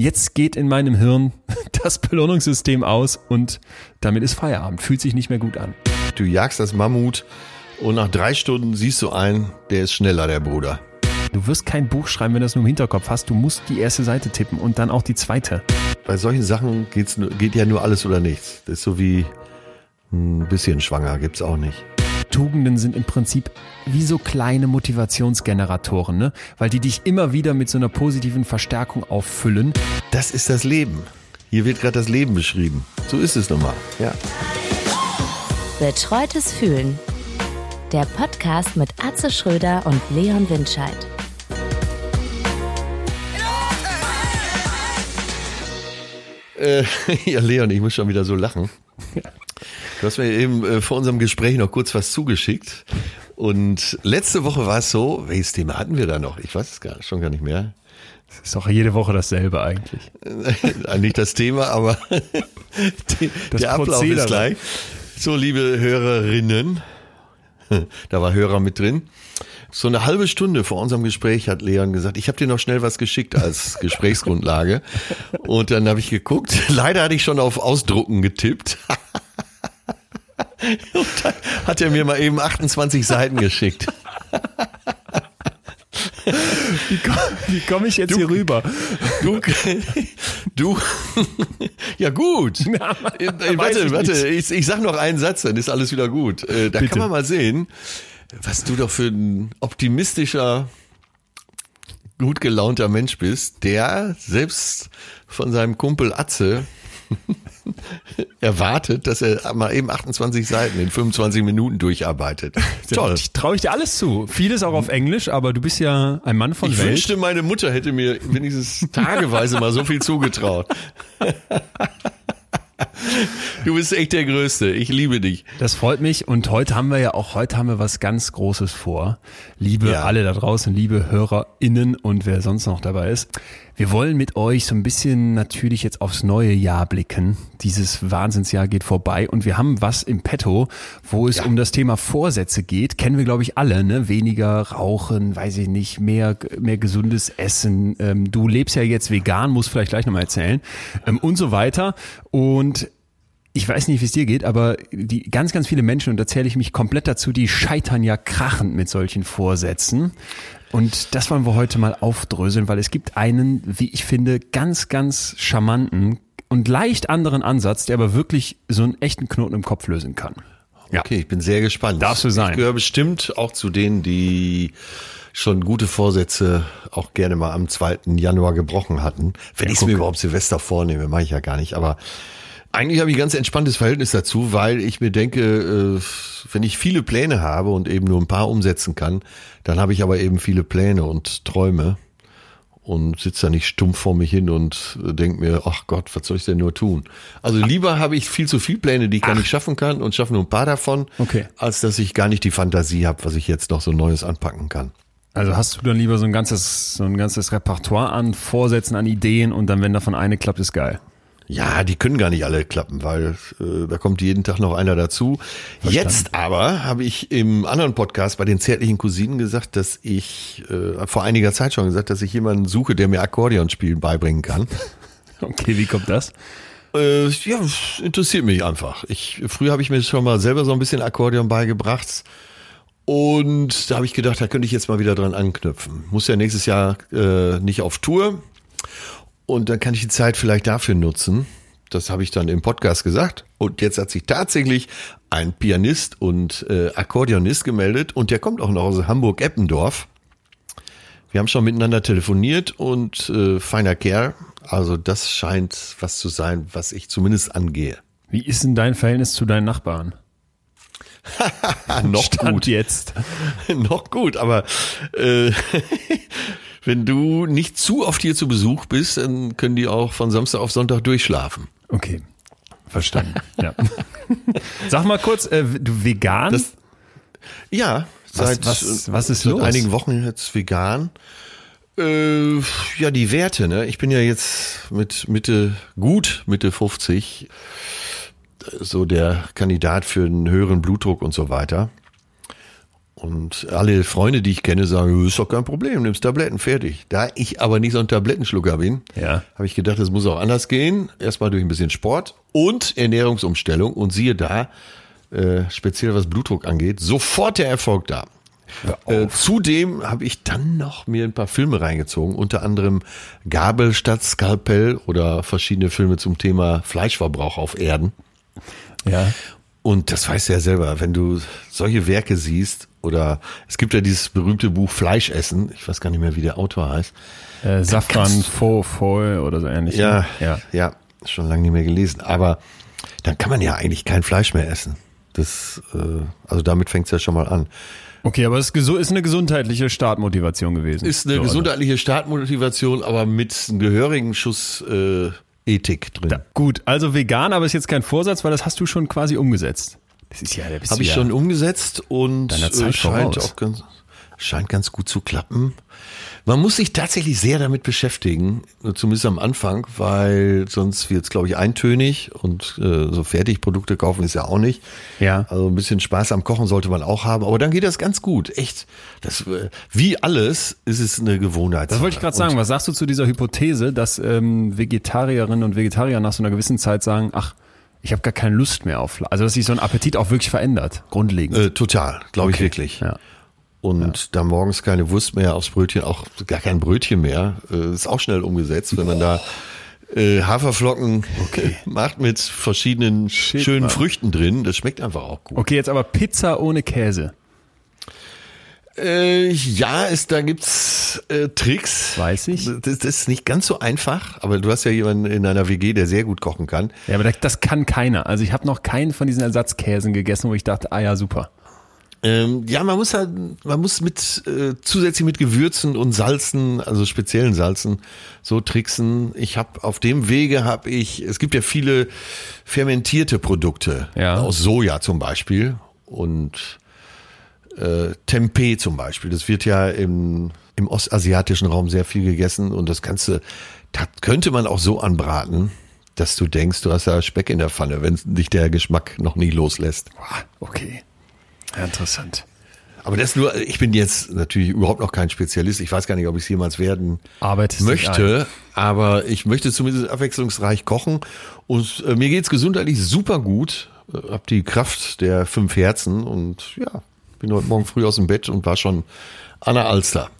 jetzt geht in meinem Hirn das Belohnungssystem aus und damit ist Feierabend. Fühlt sich nicht mehr gut an. Du jagst das Mammut und nach 3 Stunden siehst du einen, der ist schneller, der Bruder. Du wirst kein Buch schreiben, wenn du das nur im Hinterkopf hast. Du musst die erste Seite tippen und dann auch die zweite. Bei solchen Sachen geht ja nur alles oder nichts. Das ist so wie ein bisschen schwanger, gibt's auch nicht. Tugenden sind im Prinzip wie so kleine Motivationsgeneratoren, ne? Weil die dich immer wieder mit so einer positiven Verstärkung auffüllen. Das ist das Leben. Hier wird gerade das Leben beschrieben. So ist es nochmal, ja. Betreutes Fühlen. Der Podcast mit Atze Schröder und Leon Windscheid. Ja, Leon, ich muss schon wieder so lachen. Du hast mir eben vor unserem Gespräch noch kurz was zugeschickt. Und letzte Woche war es so, welches Thema hatten wir da noch? Ich weiß es schon gar nicht mehr. Das ist doch jede Woche dasselbe eigentlich. Nicht das Thema, aber der Ablauf ist gleich. So, liebe Hörerinnen, da war Hörer mit drin. So eine halbe Stunde vor unserem Gespräch hat Leon gesagt, ich habe dir noch schnell was geschickt als Gesprächsgrundlage. Und dann habe ich geguckt. Leider hatte ich schon auf Ausdrucken getippt. Und dann hat er mir mal eben 28 Seiten geschickt. Wie komm ich jetzt hier rüber? Ja gut. Na, warte, ich sag noch einen Satz, dann ist alles wieder gut. Da Bitte. Kann man mal sehen, was du doch für ein optimistischer, gut gelaunter Mensch bist, der selbst von seinem Kumpel Atze erwartet, dass er mal eben 28 Seiten in 25 Minuten durcharbeitet. Toll. Traue ich dir alles zu. Vieles auch auf Englisch, aber du bist ja ein Mann von Welt. Ich wünschte, meine Mutter hätte mir wenigstens tageweise mal so viel zugetraut. Du bist echt der Größte. Ich liebe dich. Das freut mich. Und heute haben wir was ganz Großes vor. Liebe alle da draußen, liebe HörerInnen und wer sonst noch dabei ist. Wir wollen mit euch so ein bisschen natürlich jetzt aufs neue Jahr blicken. Dieses Wahnsinnsjahr geht vorbei und wir haben was im Petto, wo es um das Thema Vorsätze geht. Kennen wir, glaube ich, alle, ne? Weniger rauchen, weiß ich nicht, mehr gesundes Essen. Du lebst ja jetzt vegan, musst vielleicht gleich nochmal erzählen und so weiter. Und ich weiß nicht, wie es dir geht, aber die ganz, ganz viele Menschen, und da zähle ich mich komplett dazu, die scheitern ja krachend mit solchen Vorsätzen. Und das wollen wir heute mal aufdröseln, weil es gibt einen, wie ich finde, ganz, ganz charmanten und leicht anderen Ansatz, der aber wirklich so einen echten Knoten im Kopf lösen kann. Ja. Okay, ich bin sehr gespannt. Darfst du sein. Ich gehöre bestimmt auch zu denen, die schon gute Vorsätze auch gerne mal am 2. Januar gebrochen hatten. Wenn ich es mir überhaupt Silvester vornehme, mache ich ja gar nicht, aber eigentlich habe ich ein ganz entspanntes Verhältnis dazu, weil ich mir denke, wenn ich viele Pläne habe und eben nur ein paar umsetzen kann, dann habe ich aber eben viele Pläne und Träume und sitze da nicht stumpf vor mich hin und denke mir, ach Gott, was soll ich denn nur tun? Also lieber habe ich viel zu viele Pläne, die ich gar nicht schaffen kann und schaffe nur ein paar davon, als dass ich gar nicht die Fantasie habe, was ich jetzt noch so Neues anpacken kann. Also hast du dann lieber so ein ganzes Repertoire an Vorsätzen, an Ideen und dann, wenn davon eine klappt, ist geil. Ja, die können gar nicht alle klappen, weil da kommt jeden Tag noch einer dazu. Verstanden. Jetzt aber habe ich im anderen Podcast bei den zärtlichen Cousinen gesagt, dass ich vor einiger Zeit schon gesagt, dass ich jemanden suche, der mir Akkordeonspielen beibringen kann. Okay, wie kommt das? Ja, interessiert mich einfach. Früher habe ich mir schon mal selber so ein bisschen Akkordeon beigebracht. Und da habe ich gedacht, da könnte ich jetzt mal wieder dran anknüpfen. Muss ja nächstes Jahr nicht auf Tour. Und dann kann ich die Zeit vielleicht dafür nutzen. Das habe ich dann im Podcast gesagt. Und jetzt hat sich tatsächlich ein Pianist und Akkordeonist gemeldet. Und der kommt auch noch aus Hamburg-Eppendorf. Wir haben schon miteinander telefoniert und feiner Kerl. Also das scheint was zu sein, was ich zumindest angehe. Wie ist denn dein Verhältnis zu deinen Nachbarn? Noch Stand gut jetzt. Noch gut, aber wenn du nicht zu oft hier zu Besuch bist, dann können die auch von Samstag auf Sonntag durchschlafen. Okay, verstanden. Ja. Sag mal kurz, du vegan? Was ist seit einigen Wochen jetzt vegan. Ja, die Werte, ne? Ich bin ja jetzt mit Mitte 50 so der Kandidat für einen höheren Blutdruck und so weiter. Und alle Freunde, die ich kenne, sagen, ist doch kein Problem, nimmst Tabletten, fertig. Da ich aber nicht so ein Tablettenschlucker bin, habe ich gedacht, das muss auch anders gehen. Erstmal durch ein bisschen Sport und Ernährungsumstellung. Und siehe da, speziell was Blutdruck angeht, sofort der Erfolg da. Zudem habe ich dann noch mir ein paar Filme reingezogen, unter anderem Gabel statt Skalpell oder verschiedene Filme zum Thema Fleischverbrauch auf Erden. Ja. Und das weißt du ja selber, wenn du solche Werke siehst oder es gibt ja dieses berühmte Buch Fleischessen, ich weiß gar nicht mehr, wie der Autor heißt. Safran Foer oder so ähnlich. Ja, schon lange nicht mehr gelesen, aber dann kann man ja eigentlich kein Fleisch mehr essen. Das, also damit fängt es ja schon mal an. Okay, aber es ist eine gesundheitliche Startmotivation gewesen. Ist eine gesundheitliche Startmotivation, aber mit einem gehörigen Schuss Ethik drin. Gut, also vegan, aber ist jetzt kein Vorsatz, weil das hast du schon quasi umgesetzt. Das ist ja der Habe ich schon umgesetzt und scheint ganz gut zu klappen. Man muss sich tatsächlich sehr damit beschäftigen, zumindest am Anfang, weil sonst wird es, glaube ich, eintönig und so Fertigprodukte kaufen ist ja auch nicht. Ja. Also ein bisschen Spaß am Kochen sollte man auch haben, aber dann geht das ganz gut. Echt. Das, wie alles ist es eine Gewohnheit. Das wollte ich gerade sagen. Was sagst du zu dieser Hypothese, dass Vegetarierinnen und Vegetarier nach so einer gewissen Zeit sagen, ach, ich habe gar keine Lust mehr auf Fleisch. Also dass sich so ein Appetit auch wirklich verändert, grundlegend. Total, glaube ich wirklich. Ja. Und da morgens keine Wurst mehr aufs Brötchen, auch gar kein Brötchen mehr, ist auch schnell umgesetzt, wenn man da Haferflocken macht mit verschiedenen schönen Früchten drin. Das schmeckt einfach auch gut. Okay, jetzt aber Pizza ohne Käse. Da gibt's Tricks. Weiß ich. Das ist nicht ganz so einfach, aber du hast ja jemanden in einer WG, der sehr gut kochen kann. Ja, aber das kann keiner. Also ich habe noch keinen von diesen Ersatzkäsen gegessen, wo ich dachte, ah ja, super. Man muss mit zusätzlich mit Gewürzen und Salzen, also speziellen Salzen, so tricksen. Es gibt ja viele fermentierte Produkte aus Soja zum Beispiel und Tempeh zum Beispiel. Das wird ja im ostasiatischen Raum sehr viel gegessen und das könnte man auch so anbraten, dass du denkst, du hast da Speck in der Pfanne, wenn dich der Geschmack noch nie loslässt. Okay. Ja, interessant. Aber ich bin jetzt natürlich überhaupt noch kein Spezialist. Ich weiß gar nicht, ob ich es jemals werden möchte. Aber ich möchte zumindest abwechslungsreich kochen. Und mir geht's gesundheitlich super gut. Hab die Kraft der 5 Herzen. Und ja, bin heute Morgen früh aus dem Bett und war schon an der Alster.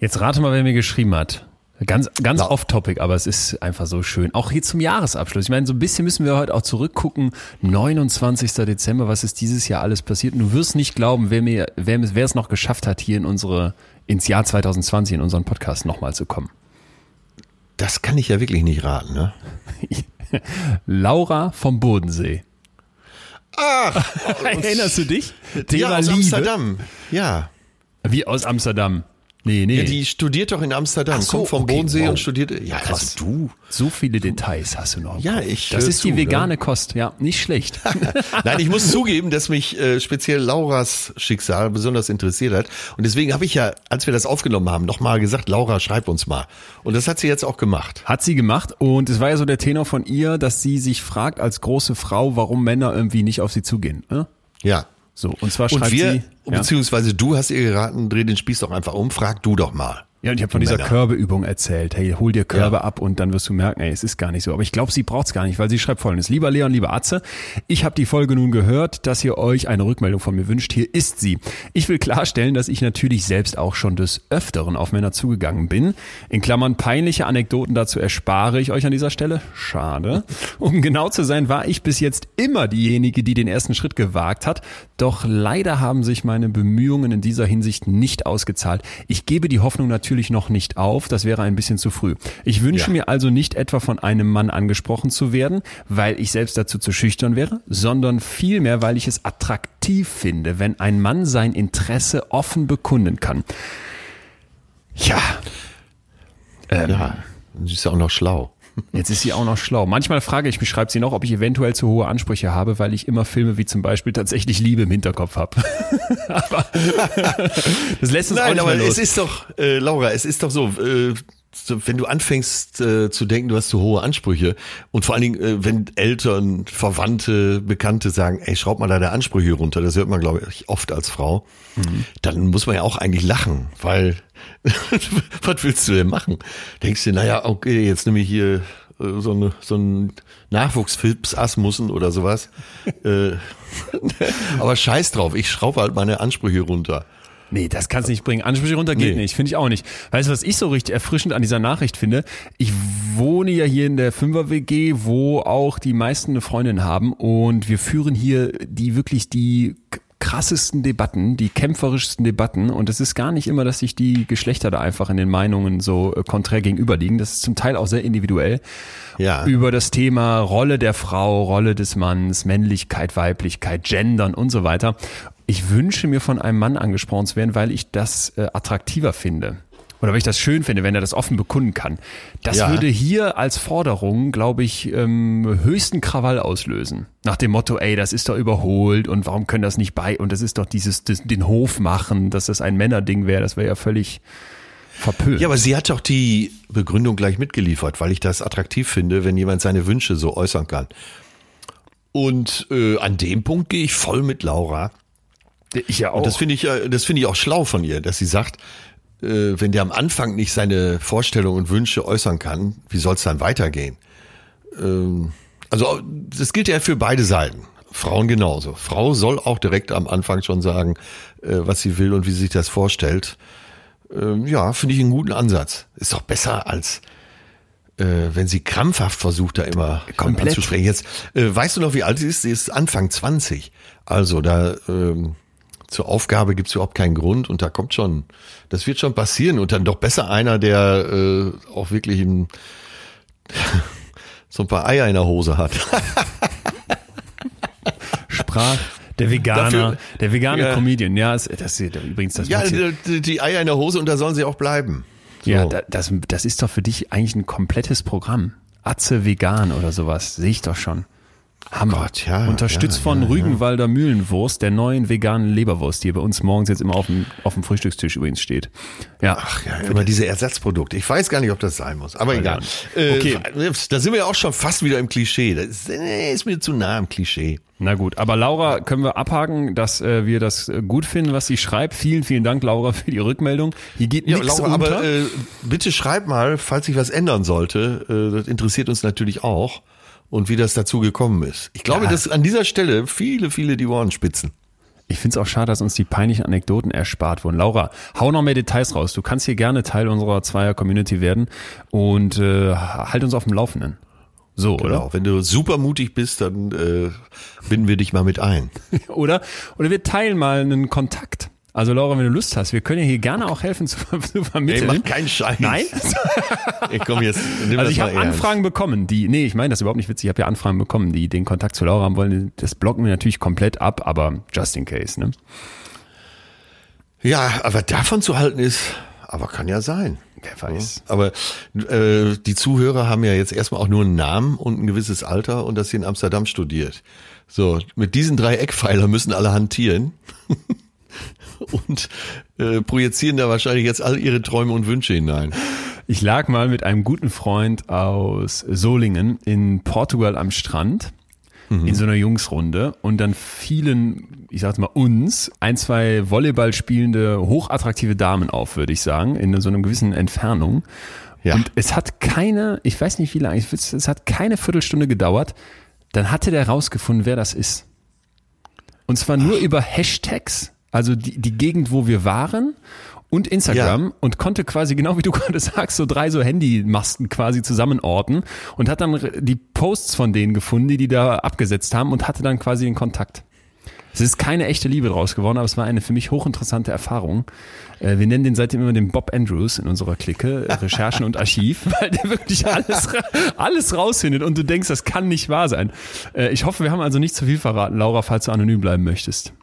Jetzt rate mal, wer mir geschrieben hat. Ganz off-topic, aber es ist einfach so schön. Auch hier zum Jahresabschluss. Ich meine, so ein bisschen müssen wir heute auch zurückgucken. 29. Dezember, was ist dieses Jahr alles passiert? Und du wirst nicht glauben, wer es noch geschafft hat, hier ins Jahr 2020 in unseren Podcast nochmal zu kommen. Das kann ich ja wirklich nicht raten, ne? Laura vom Bodensee. Ach! Erinnerst du dich? Ja, aus Amsterdam. Ja. Wie aus Amsterdam? Nee. Ja, die studiert doch in Amsterdam, kommt vom Bodensee und studiert. Ja, krass. Also so viele Details hast du noch. Ja, das ist die vegane Kost, ja, nicht schlecht. Nein, ich muss zugeben, dass mich speziell Lauras Schicksal besonders interessiert hat. Und deswegen habe ich ja, als wir das aufgenommen haben, nochmal gesagt, Laura, schreib uns mal. Und das hat sie jetzt auch gemacht. Hat sie gemacht und es war ja so der Tenor von ihr, dass sie sich fragt als große Frau, warum Männer irgendwie nicht auf sie zugehen. Ja. So, und zwar schreibt sie... Beziehungsweise du hast ihr geraten, dreh den Spieß doch einfach um, frag du doch mal. Ja, und ich habe von dieser Körbeübung erzählt. Hey, hol dir Körbe ab und dann wirst du merken, es ist gar nicht so. Aber ich glaube, sie braucht es gar nicht, weil sie schreibt Folgendes. Lieber Leon, lieber Atze, ich habe die Folge nun gehört, dass ihr euch eine Rückmeldung von mir wünscht. Hier ist sie. Ich will klarstellen, dass ich natürlich selbst auch schon des Öfteren auf Männer zugegangen bin. In Klammern peinliche Anekdoten dazu erspare ich euch an dieser Stelle. Schade. Um genau zu sein, war ich bis jetzt immer diejenige, die den ersten Schritt gewagt hat. Doch leider haben sich meine Bemühungen in dieser Hinsicht nicht ausgezahlt. Ich gebe die Hoffnung natürlich noch nicht auf, das wäre ein bisschen zu früh. Ich wünsche mir also nicht etwa von einem Mann angesprochen zu werden, weil ich selbst dazu zu schüchtern wäre, sondern vielmehr, weil ich es attraktiv finde, wenn ein Mann sein Interesse offen bekunden kann. Ja. Sie ist ja auch noch schlau. Jetzt ist sie auch noch schlau. Manchmal frage ich mich, schreibt sie noch, ob ich eventuell zu hohe Ansprüche habe, weil ich immer Filme wie zum Beispiel tatsächlich Liebe im Hinterkopf habe. Aber das lässt uns auch nicht mehr los. Laura, es ist doch so, wenn du anfängst zu denken, du hast zu hohe Ansprüche und vor allen Dingen, wenn Eltern, Verwandte, Bekannte sagen, ey, schraub mal deine Ansprüche runter, das hört man, glaube ich, oft als Frau, dann muss man ja auch eigentlich lachen, weil was willst du denn machen? Denkst du, naja, okay, jetzt nehme ich hier so einen Nachwuchsfilpsasmussen oder sowas. Aber scheiß drauf, ich schraube halt meine Ansprüche runter. Nee, das kannst du nicht bringen. Ansprüche runter geht nicht, finde ich auch nicht. Weißt du, was ich so richtig erfrischend an dieser Nachricht finde? Ich wohne ja hier in der Fünfer-WG, wo auch die meisten eine Freundin haben und wir führen hier die krassesten Debatten, die kämpferischsten Debatten und es ist gar nicht immer, dass sich die Geschlechter da einfach in den Meinungen so konträr gegenüberliegen. Das ist zum Teil auch sehr individuell. Ja. Über das Thema Rolle der Frau, Rolle des Mannes, Männlichkeit, Weiblichkeit, Gendern und so weiter. Ich wünsche mir von einem Mann angesprochen zu werden, weil ich das attraktiver finde. Oder weil ich das schön finde, wenn er das offen bekunden kann. Das würde hier als Forderung, glaube ich, höchsten Krawall auslösen. Nach dem Motto, ey, das ist doch überholt und warum können das nicht bei und das ist doch den Hof machen, dass das ein Männerding wäre, das wäre ja völlig verpönt. Ja, aber sie hat doch die Begründung gleich mitgeliefert, weil ich das attraktiv finde, wenn jemand seine Wünsche so äußern kann. Und an dem Punkt gehe ich voll mit Laura. Ich ja auch. Und das finde ich auch schlau von ihr, dass sie sagt, wenn der am Anfang nicht seine Vorstellungen und Wünsche äußern kann, wie soll es dann weitergehen? Also das gilt ja für beide Seiten. Frauen genauso. Frau soll auch direkt am Anfang schon sagen, was sie will und wie sie sich das vorstellt. Ja, finde ich einen guten Ansatz. Ist doch besser als wenn sie krampfhaft versucht, da immer anzusprechen. Jetzt, weißt du noch, wie alt sie ist? Sie ist Anfang 20. Also da... zur Aufgabe gibt es überhaupt keinen Grund und da kommt schon, das wird schon passieren und dann doch besser einer, der auch wirklich so ein paar Eier in der Hose hat. Sprach der Veganer, der vegane Comedian, ja, das ja, die Eier in der Hose und da sollen sie auch bleiben. So. Ja, das ist doch für dich eigentlich ein komplettes Programm. Atze vegan oder sowas, sehe ich doch schon. Hammer. Gott, ja, unterstützt von Rügenwalder Mühlenwurst, der neuen veganen Leberwurst, die bei uns morgens jetzt immer auf dem Frühstückstisch übrigens steht. Ja. Ach ja, über diese Ersatzprodukte. Ich weiß gar nicht, ob das sein muss, aber egal. Okay. Da sind wir ja auch schon fast wieder im Klischee. Das ist mir zu nah am Klischee. Na gut, aber Laura können wir abhaken, dass wir das gut finden, was sie schreibt. Vielen, vielen Dank, Laura, für die Rückmeldung. Hier geht nichts unter. Aber bitte schreib mal, falls sich was ändern sollte. Das interessiert uns natürlich auch. Und wie das dazu gekommen ist. Ich glaube, dass an dieser Stelle viele, viele die Ohren spitzen. Ich finde es auch schade, dass uns die peinlichen Anekdoten erspart wurden. Laura, hau noch mehr Details raus. Du kannst hier gerne Teil unserer Zweier-Community werden und halt uns auf dem Laufenden. So, genau. Oder? Wenn du super mutig bist, dann binden wir dich mal mit ein. Oder wir teilen mal einen Kontakt. Also Laura, wenn du Lust hast, wir können ja hier gerne auch helfen zu vermitteln. Ey, mach keinen Scheiß. Nein? Ich komm jetzt, also ich habe Anfragen bekommen, ich meine das überhaupt nicht witzig, ich habe ja Anfragen bekommen, die den Kontakt zu Laura haben wollen. Das blocken wir natürlich komplett ab, aber just in case, ne? Ja, aber davon zu halten ist, aber kann ja sein. Wer weiß. Aber die Zuhörer haben ja jetzt erstmal auch nur einen Namen und ein gewisses Alter und dass sie in Amsterdam studiert. So, mit diesen drei Eckpfeilern müssen alle hantieren. Und projizieren da wahrscheinlich jetzt all ihre Träume und Wünsche hinein. Ich lag mal mit einem guten Freund aus Solingen in Portugal am Strand in so einer Jungsrunde und dann fielen, ich sag's mal uns, ein, zwei Volleyball spielende, hochattraktive Damen auf, würde ich sagen, in so einer gewissen Entfernung. Ja. Und es hat es hat keine Viertelstunde gedauert, dann hatte der rausgefunden, wer das ist. Und zwar nur über Hashtags. Also die Gegend, wo wir waren und Instagram und konnte quasi, genau wie du gerade sagst, so drei so Handymasten quasi zusammenorten und hat dann die Posts von denen gefunden, die da abgesetzt haben und hatte dann quasi den Kontakt. Es ist keine echte Liebe draus geworden, aber es war eine für mich hochinteressante Erfahrung. Wir nennen den seitdem immer den Bob Andrews in unserer Clique, Recherchen und Archiv, weil der wirklich alles rausfindet und du denkst, das kann nicht wahr sein. Ich hoffe, wir haben also nicht zu viel verraten, Laura, falls du anonym bleiben möchtest.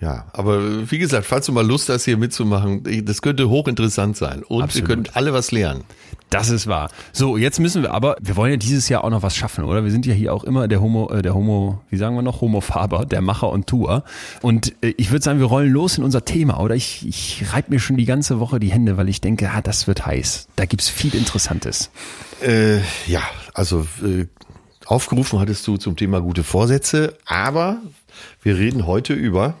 Ja, aber wie gesagt, falls du mal Lust hast, hier mitzumachen, das könnte hochinteressant sein. Und Absolut. Wir können alle was lernen. Das ist wahr. So, jetzt müssen wir aber, wir wollen ja dieses Jahr auch noch was schaffen, oder? Wir sind ja hier auch immer Homo Faber, der Macher und Tuer. Und ich würde sagen, wir rollen los in unser Thema, oder? Ich reibe mir schon die ganze Woche die Hände, weil ich denke, das wird heiß. Da gibt's viel Interessantes. Aufgerufen hattest du zum Thema gute Vorsätze, aber wir reden heute über...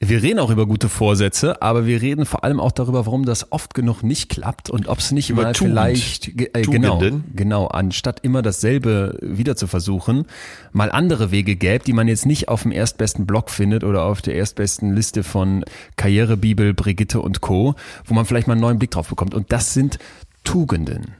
Wir reden auch über gute Vorsätze, aber wir reden vor allem auch darüber, warum das oft genug nicht klappt und ob es nicht über mal Tugend. Vielleicht, genau, anstatt immer dasselbe wieder zu versuchen, mal andere Wege gäbe, die man jetzt nicht auf dem erstbesten Blog findet oder auf der erstbesten Liste von Karrierebibel, Brigitte und Co., wo man vielleicht mal einen neuen Blick drauf bekommt. Und das sind Tugenden.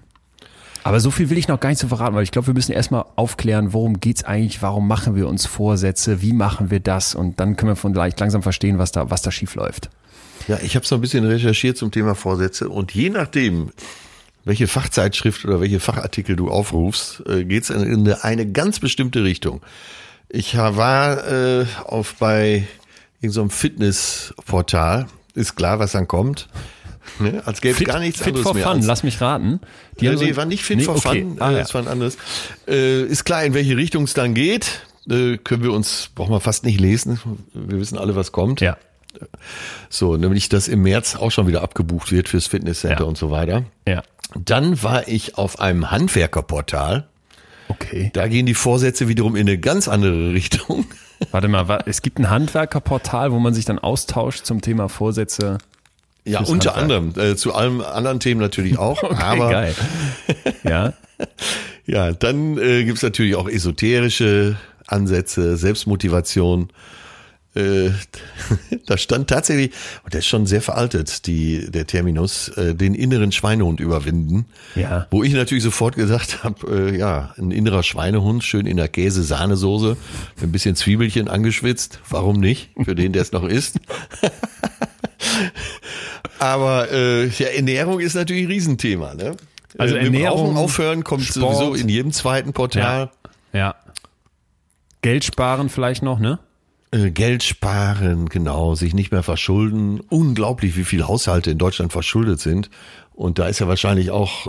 Aber so viel will ich noch gar nicht zu verraten, weil ich glaube, wir müssen erstmal aufklären, worum geht's eigentlich, warum machen wir uns Vorsätze, wie machen wir das, und dann können wir von leicht langsam verstehen, was da schief läuft. Ja, ich habe so ein bisschen recherchiert zum Thema Vorsätze, und je nachdem, welche Fachzeitschrift oder welche Fachartikel du aufrufst, geht's in eine ganz bestimmte Richtung. Ich war bei irgendeinem Fitnessportal, ist klar, was dann kommt. Ne? Als gäbe es gar nichts anderes mehr. Fit for Fun, lass mich raten. Die waren nicht Fit for Fun, das war ein anderes. Ist klar, in welche Richtung es dann geht. Brauchen wir fast nicht lesen. Wir wissen alle, was kommt. Ja. So, nämlich, dass im März auch schon wieder abgebucht wird fürs Fitnesscenter und so weiter. Ja. Dann war ich auf einem Handwerkerportal. Okay. Da gehen die Vorsätze wiederum in eine ganz andere Richtung. Warte mal, es gibt ein Handwerkerportal, wo man sich dann austauscht zum Thema Vorsätze. Ja, unter anderem, zu allen anderen Themen natürlich auch. Okay, aber geil. Ja. Ja, dann gibt's natürlich auch esoterische Ansätze, Selbstmotivation. Da stand tatsächlich, und der ist schon sehr veraltet, der Terminus, den inneren Schweinehund überwinden. Ja. Wo ich natürlich sofort gesagt habe, ein innerer Schweinehund, schön in der Käse-Sahnesoße, ein bisschen Zwiebelchen angeschwitzt, warum nicht? Für den, der es noch isst. Aber Ernährung ist natürlich ein Riesenthema. Ne? Also Ernährung, aufhören, kommt Sport, sowieso in jedem zweiten Portal. Ja. Geld sparen vielleicht noch, ne? Geld sparen, genau, sich nicht mehr verschulden. Unglaublich, wie viele Haushalte in Deutschland verschuldet sind. Und da ist ja wahrscheinlich auch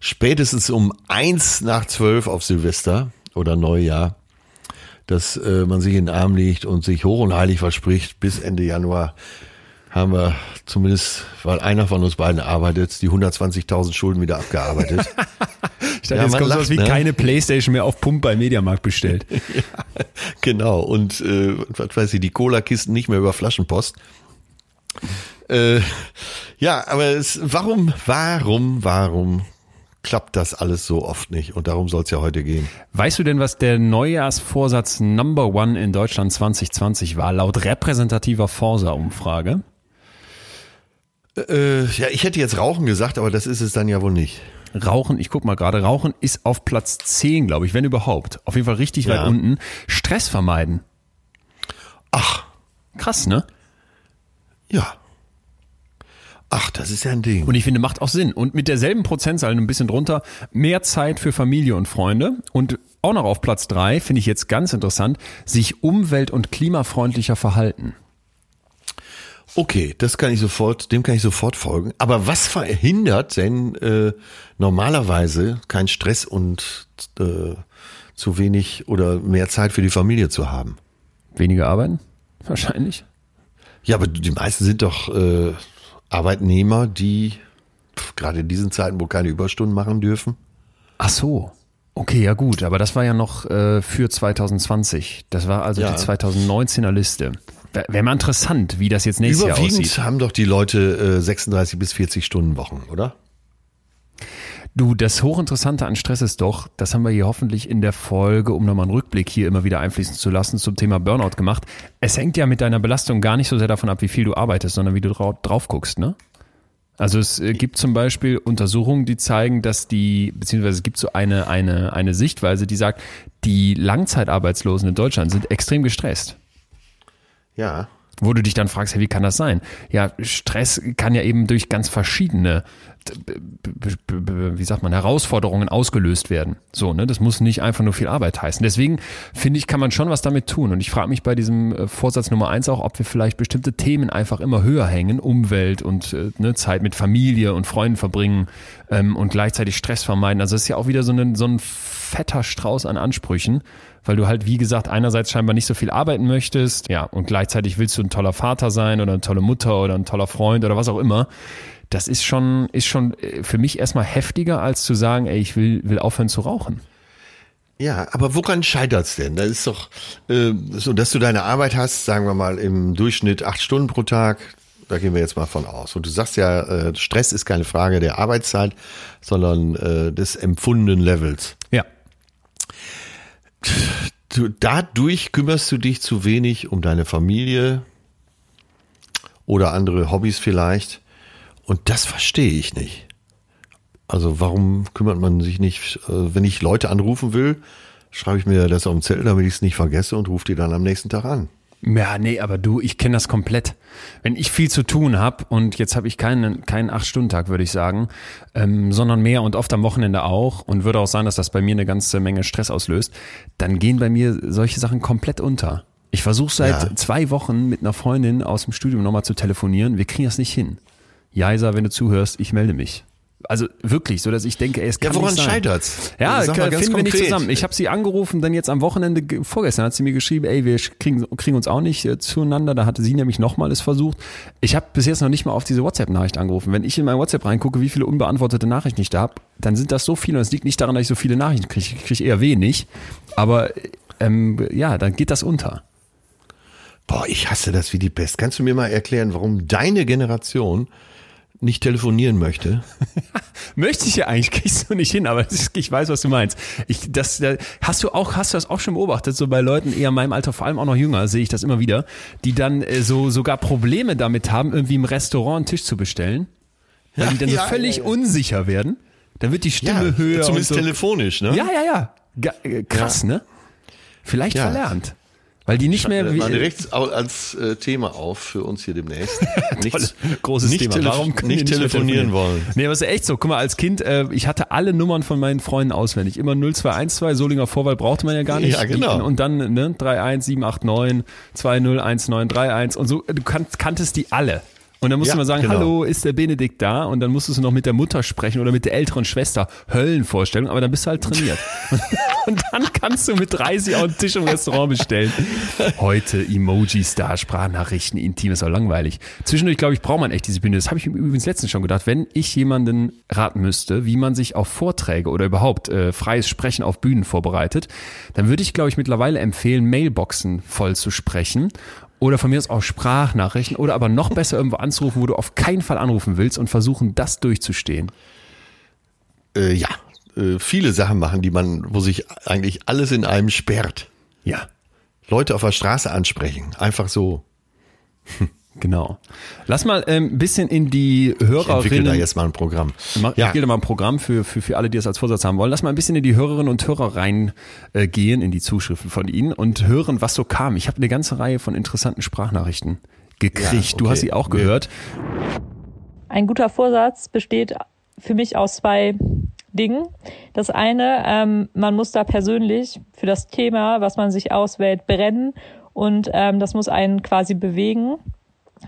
spätestens um 11:55 auf Silvester oder Neujahr, dass man sich in den Arm legt und sich hoch und heilig verspricht, bis Ende Januar haben wir zumindest, weil einer von uns beiden arbeitet, die 120.000 Schulden wieder abgearbeitet. Ich dachte, jetzt kommt sowas wie keine Playstation mehr auf Pump bei Mediamarkt bestellt. Ja, genau, und was weiß ich, die Cola-Kisten nicht mehr über Flaschenpost. Aber warum klappt das alles so oft nicht? Und darum soll es ja heute gehen. Weißt du denn, was der Neujahrsvorsatz Number One in Deutschland 2020 war, laut repräsentativer Forsa-Umfrage? Ich hätte jetzt Rauchen gesagt, aber das ist es dann ja wohl nicht. Rauchen, ich guck mal gerade, Rauchen ist auf Platz 10, glaube ich, wenn überhaupt. Auf jeden Fall richtig weit unten. Stress vermeiden. Ach. Krass, ne? Ja. Ach, das ist ja ein Ding. Und ich finde, macht auch Sinn. Und mit derselben Prozentzahl, ein bisschen drunter, mehr Zeit für Familie und Freunde. Und auch noch auf Platz 3, finde ich jetzt ganz interessant, sich umwelt- und klimafreundlicher verhalten. Okay, dem kann ich sofort folgen. Aber was verhindert denn normalerweise keinen Stress und zu wenig oder mehr Zeit für die Familie zu haben? Weniger arbeiten? Wahrscheinlich. Ja, aber die meisten sind doch Arbeitnehmer, die gerade in diesen Zeiten, wo keine Überstunden machen dürfen. Ach so. Okay, ja gut. Aber das war ja noch für 2020. Das war also die 2019er Liste. Wäre mal interessant, wie das jetzt nächstes Jahr aussieht. Überwiegend haben doch die Leute 36 bis 40 Stunden Wochen, oder? Du, das Hochinteressante an Stress ist doch, das haben wir hier hoffentlich in der Folge, um nochmal einen Rückblick hier immer wieder einfließen zu lassen, zum Thema Burnout gemacht. Es hängt ja mit deiner Belastung gar nicht so sehr davon ab, wie viel du arbeitest, sondern wie du drauf guckst, ne? Also es gibt zum Beispiel Untersuchungen, die zeigen, beziehungsweise es gibt so eine Sichtweise, die sagt, die Langzeitarbeitslosen in Deutschland sind extrem gestresst. Ja. Wo du dich dann fragst, hey, wie kann das sein? Ja, Stress kann ja eben durch ganz verschiedene, wie sagt man, Herausforderungen ausgelöst werden. So, ne? Das muss nicht einfach nur viel Arbeit heißen. Deswegen finde ich, kann man schon was damit tun. Und ich frage mich bei diesem Vorsatz Nummer 1 auch, ob wir vielleicht bestimmte Themen einfach immer höher hängen. Umwelt und Zeit mit Familie und Freunden verbringen und gleichzeitig Stress vermeiden. Also das ist ja auch wieder so ein fetter Strauß an Ansprüchen, weil du halt, wie gesagt, einerseits scheinbar nicht so viel arbeiten möchtest, ja, und gleichzeitig willst du ein toller Vater sein oder eine tolle Mutter oder ein toller Freund oder was auch immer. Das ist schon für mich erstmal heftiger, als zu sagen, ey, ich will aufhören zu rauchen. Ja, aber woran scheitert's denn? Das ist doch so, dass du deine Arbeit hast, sagen wir mal im Durchschnitt 8 Stunden pro Tag. Da gehen wir jetzt mal von aus. Und du sagst ja, Stress ist keine Frage der Arbeitszeit, sondern des empfundenen Levels. Ja. Dadurch kümmerst du dich zu wenig um deine Familie oder andere Hobbys vielleicht. Und das verstehe ich nicht. Also warum kümmert man sich nicht, wenn ich Leute anrufen will, schreibe ich mir das auf den Zettel, damit ich es nicht vergesse und rufe die dann am nächsten Tag an. Ja, nee, aber du, ich kenne das komplett. Wenn ich viel zu tun habe, und jetzt habe ich keinen 8-Stunden-Tag, würde ich sagen, sondern mehr und oft am Wochenende auch, und würde auch sagen, dass das bei mir eine ganze Menge Stress auslöst, dann gehen bei mir solche Sachen komplett unter. Ich versuche seit 2 Wochen mit einer Freundin aus dem Studium nochmal zu telefonieren. Wir kriegen das nicht hin. Ja, Isa, wenn du zuhörst, ich melde mich. Also wirklich, so dass ich denke, ey, es kann nicht sein. Woran scheitert's? Ja, also finden konkret. Wir nicht zusammen. Ich habe sie angerufen, dann jetzt am Wochenende, vorgestern hat sie mir geschrieben, ey, wir kriegen uns auch nicht zueinander. Da hatte sie nämlich nochmal es versucht. Ich habe bis jetzt noch nicht mal auf diese WhatsApp-Nachricht angerufen. Wenn ich in mein WhatsApp reingucke, wie viele unbeantwortete Nachrichten ich da habe, dann sind das so viele. Und es liegt nicht daran, dass ich so viele Nachrichten kriege. Ich kriege eher wenig. Aber dann geht das unter. Boah, ich hasse das wie die Pest. Kannst du mir mal erklären, warum deine Generation nicht telefonieren möchte? Möchte ich ja eigentlich, kriegst du nicht hin, aber ich weiß, was du meinst. Hast du das auch schon beobachtet, so bei Leuten eher in meinem Alter, vor allem auch noch jünger, sehe ich das immer wieder, die dann sogar Probleme damit haben, irgendwie im Restaurant einen Tisch zu bestellen, weil die dann so völlig unsicher werden. Dann wird die Stimme höher. Zumindest und so. Telefonisch, ne? Ja. Krass, ne? Vielleicht verlernt. Weil die nicht mehr. Mal direkt als Thema auf für uns hier demnächst. Nichts großes nicht Thema. Warum können nicht telefonieren wollen? Nee, aber es ist echt so. Guck mal, als Kind, ich hatte alle Nummern von meinen Freunden auswendig. Immer 0212, Solinger Vorwahl brauchte man ja gar nicht. Ja, genau. Und dann 31789 201931 und so. Du kanntest die alle. Und dann musste man sagen, genau. Hallo, ist der Benedikt da? Und dann musstest du noch mit der Mutter sprechen oder mit der älteren Schwester. Höllenvorstellung, aber dann bist du halt trainiert. Und dann kannst du mit 30 auch einen Tisch im Restaurant bestellen. Heute Emojis da, Sprachnachrichten, intim, ist auch langweilig. Zwischendurch, glaube ich, braucht man echt diese Bühne. Das habe ich mir übrigens letztens schon gedacht. Wenn ich jemanden raten müsste, wie man sich auf Vorträge oder überhaupt freies Sprechen auf Bühnen vorbereitet, dann würde ich, glaube ich, mittlerweile empfehlen, Mailboxen voll zu sprechen. Oder von mir aus auch Sprachnachrichten oder aber noch besser irgendwo anzurufen, wo du auf keinen Fall anrufen willst und versuchen, das durchzustehen. Viele Sachen machen, wo sich eigentlich alles in einem sperrt. Ja. Leute auf der Straße ansprechen, einfach so. Genau. Lass mal ein bisschen in die Hörerinnen. Ich entwickle da jetzt mal ein Programm. Ich entwickle da mal ein Programm für alle, die das als Vorsatz haben wollen. Lass mal ein bisschen in die Hörerinnen und Hörer reingehen, in die Zuschriften von ihnen und hören, was so kam. Ich habe eine ganze Reihe von interessanten Sprachnachrichten gekriegt. Ja, okay. Du hast sie auch gehört. Ein guter Vorsatz besteht für mich aus 2 Dingen. Das eine, man muss da persönlich für das Thema, was man sich auswählt, brennen und das muss einen quasi bewegen.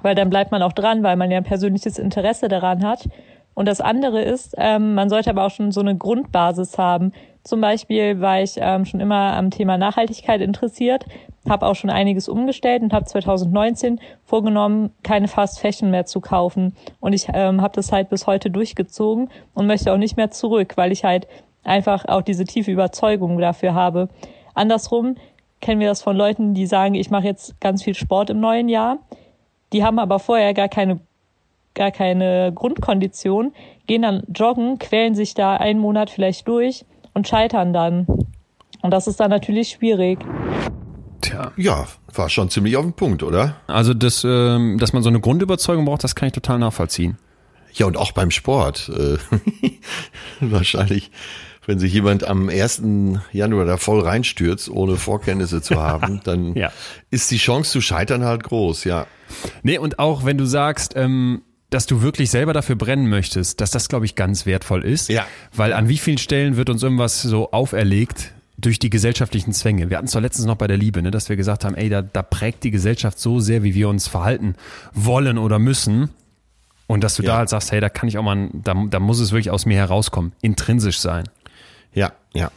Weil dann bleibt man auch dran, weil man ja ein persönliches Interesse daran hat. Und das andere ist, man sollte aber auch schon so eine Grundbasis haben. Zum Beispiel war ich schon immer am Thema Nachhaltigkeit interessiert, habe auch schon einiges umgestellt und habe 2019 vorgenommen, keine Fast Fashion mehr zu kaufen. Und ich habe das halt bis heute durchgezogen und möchte auch nicht mehr zurück, weil ich halt einfach auch diese tiefe Überzeugung dafür habe. Andersrum kennen wir das von Leuten, die sagen, ich mache jetzt ganz viel Sport im neuen Jahr. Die haben aber vorher gar keine Grundkondition, gehen dann joggen, quälen sich da einen Monat vielleicht durch und scheitern dann. Und das ist dann natürlich schwierig. Tja. Ja, war schon ziemlich auf den Punkt, oder? Also, dass man so eine Grundüberzeugung braucht, das kann ich total nachvollziehen. Ja, und auch beim Sport. Wahrscheinlich wenn sich jemand am 1. Januar da voll reinstürzt, ohne Vorkenntnisse zu haben, dann ja, ist die Chance zu scheitern halt groß, ja. Nee, und auch wenn du sagst, dass du wirklich selber dafür brennen möchtest, dass das, glaube ich, ganz wertvoll ist. Ja. Weil an wie vielen Stellen wird uns irgendwas so auferlegt durch die gesellschaftlichen Zwänge? Wir hatten es doch letztens noch bei der Liebe, ne, dass wir gesagt haben, ey, da prägt die Gesellschaft so sehr, wie wir uns verhalten wollen oder müssen. Und dass du da halt sagst, hey, da kann ich auch mal, da muss es wirklich aus mir herauskommen, intrinsisch sein. Ja, ja.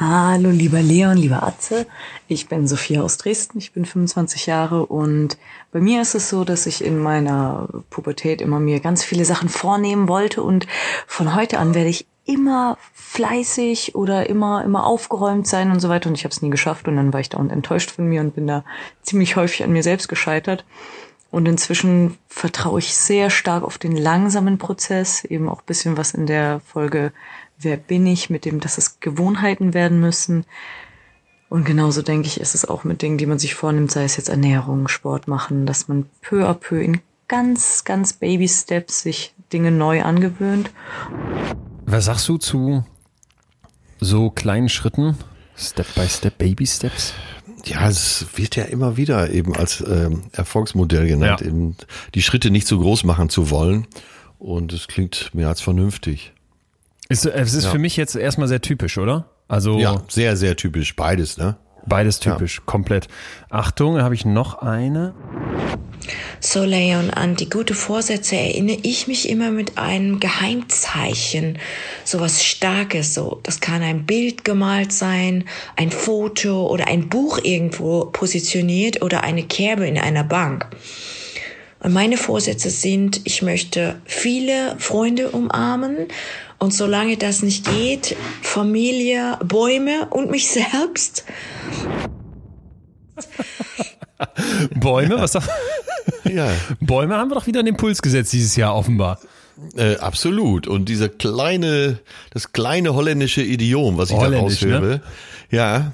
Hallo, lieber Leon, lieber Atze. Ich bin Sophia aus Dresden, ich bin 25 Jahre und bei mir ist es so, dass ich in meiner Pubertät immer mir ganz viele Sachen vornehmen wollte und von heute an werde ich immer fleißig oder immer aufgeräumt sein und so weiter und ich habe es nie geschafft und dann war ich da und enttäuscht von mir und bin da ziemlich häufig an mir selbst gescheitert. Und inzwischen vertraue ich sehr stark auf den langsamen Prozess, eben auch ein bisschen was in der Folge Wer bin ich, mit dem, dass es Gewohnheiten werden müssen. Und genauso denke ich, ist es auch mit Dingen, die man sich vornimmt, sei es jetzt Ernährung, Sport machen, dass man peu à peu in ganz, ganz Baby-Steps sich Dinge neu angewöhnt. Was sagst du zu so kleinen Schritten? Step by Step, Baby-Steps? Ja, es wird ja immer wieder eben als Erfolgsmodell genannt, eben die Schritte nicht so groß machen zu wollen. Und es klingt mehr als vernünftig. Es ist für mich jetzt erstmal sehr typisch, oder? Also ja, sehr, sehr typisch. Beides, ne? Beides typisch, komplett. Achtung, da habe ich noch eine. So, Leon, an die gute Vorsätze erinnere ich mich immer mit einem Geheimzeichen. So was Starkes, so. Das kann ein Bild gemalt sein, ein Foto oder ein Buch irgendwo positioniert oder eine Kerbe in einer Bank. Und meine Vorsätze sind, ich möchte viele Freunde umarmen und solange das nicht geht, Familie, Bäume und mich selbst. Bäume, was doch? Ja. Bäume haben wir doch wieder einen Impuls gesetzt dieses Jahr offenbar. Absolut. Und das kleine holländische Idiom, was ich da raushöre, ne? Ja.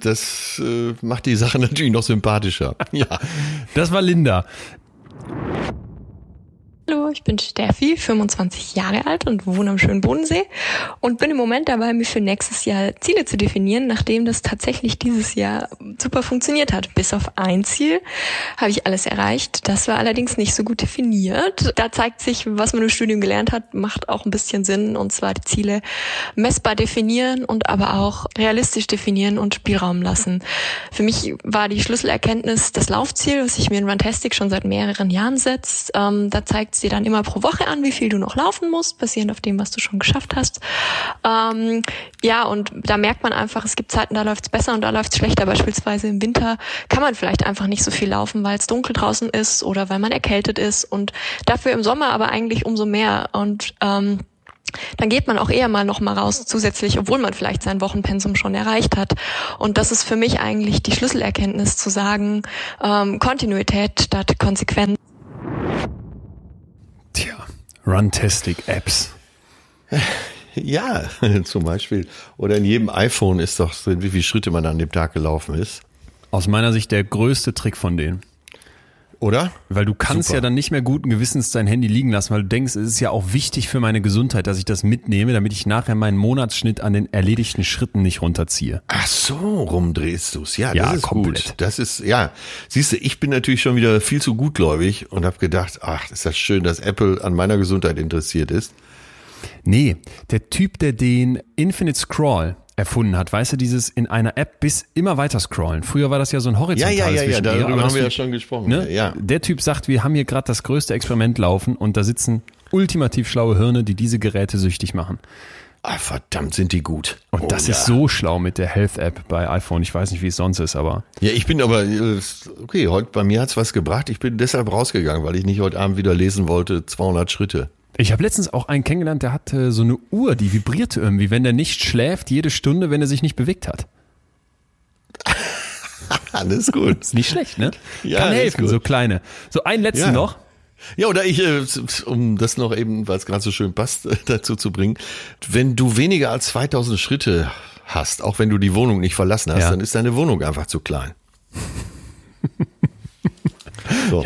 Das macht die Sache natürlich noch sympathischer. Ja. Das war Linda. Hallo, ich bin Steffi, 25 Jahre alt und wohne am schönen Bodensee und bin im Moment dabei, mir für nächstes Jahr Ziele zu definieren, nachdem das tatsächlich dieses Jahr super funktioniert hat. Bis auf ein Ziel habe ich alles erreicht. Das war allerdings nicht so gut definiert. Da zeigt sich, was man im Studium gelernt hat, macht auch ein bisschen Sinn, und zwar die Ziele messbar definieren und aber auch realistisch definieren und Spielraum lassen. Für mich war die Schlüsselerkenntnis das Laufziel, was ich mir in Runtastic schon seit mehreren Jahren setze. Da zeigt dir dann immer pro Woche an, wie viel du noch laufen musst, basierend auf dem, was du schon geschafft hast. Und da merkt man einfach, es gibt Zeiten, da läuft's besser und da läuft's schlechter. Beispielsweise im Winter kann man vielleicht einfach nicht so viel laufen, weil es dunkel draußen ist oder weil man erkältet ist und dafür im Sommer aber eigentlich umso mehr. Und dann geht man auch eher mal noch mal raus zusätzlich, obwohl man vielleicht sein Wochenpensum schon erreicht hat. Und das ist für mich eigentlich die Schlüsselerkenntnis, zu sagen, Kontinuität statt Konsequenz. Tja, Runtastic-Apps. Ja, zum Beispiel. Oder in jedem iPhone ist doch drin, wie viele Schritte man an dem Tag gelaufen ist. Aus meiner Sicht der größte Trick von denen. Oder? Weil du kannst ja dann nicht mehr guten Gewissens dein Handy liegen lassen, weil du denkst, es ist ja auch wichtig für meine Gesundheit, dass ich das mitnehme, damit ich nachher meinen Monatsschnitt an den erledigten Schritten nicht runterziehe. Ach so, rumdrehst du es. Ja, das ist komplett gut. Das ist, ja. Siehst du, ich bin natürlich schon wieder viel zu gutgläubig und habe gedacht, ach, ist das schön, dass Apple an meiner Gesundheit interessiert ist. Nee, der Typ, der den Infinite Scroll erfunden hat, weißt du, dieses in einer App bis immer weiter scrollen. Früher war das ja so ein horizontales Wischbier. Ja, darüber haben wir ja schon gesprochen. Ne? Ja. Der Typ sagt, wir haben hier gerade das größte Experiment laufen und da sitzen ultimativ schlaue Hirne, die diese Geräte süchtig machen. Ah, verdammt, sind die gut. Und das ist so schlau mit der Health-App bei iPhone. Ich weiß nicht, wie es sonst ist, aber... Ja, ich bin aber... Okay, heute bei mir hat's was gebracht. Ich bin deshalb rausgegangen, weil ich nicht heute Abend wieder lesen wollte, 200 Schritte. Ich habe letztens auch einen kennengelernt, der hatte so eine Uhr, die vibrierte irgendwie, wenn der nicht schläft, jede Stunde, wenn er sich nicht bewegt hat. Alles gut. Ist nicht schlecht, ne? Ja, kann helfen, so kleine. So, einen letzten noch. Ja, oder ich, um das noch eben, weil es gerade so schön passt, dazu zu bringen, wenn du weniger als 2000 Schritte hast, auch wenn du die Wohnung nicht verlassen hast, dann ist deine Wohnung einfach zu klein. So.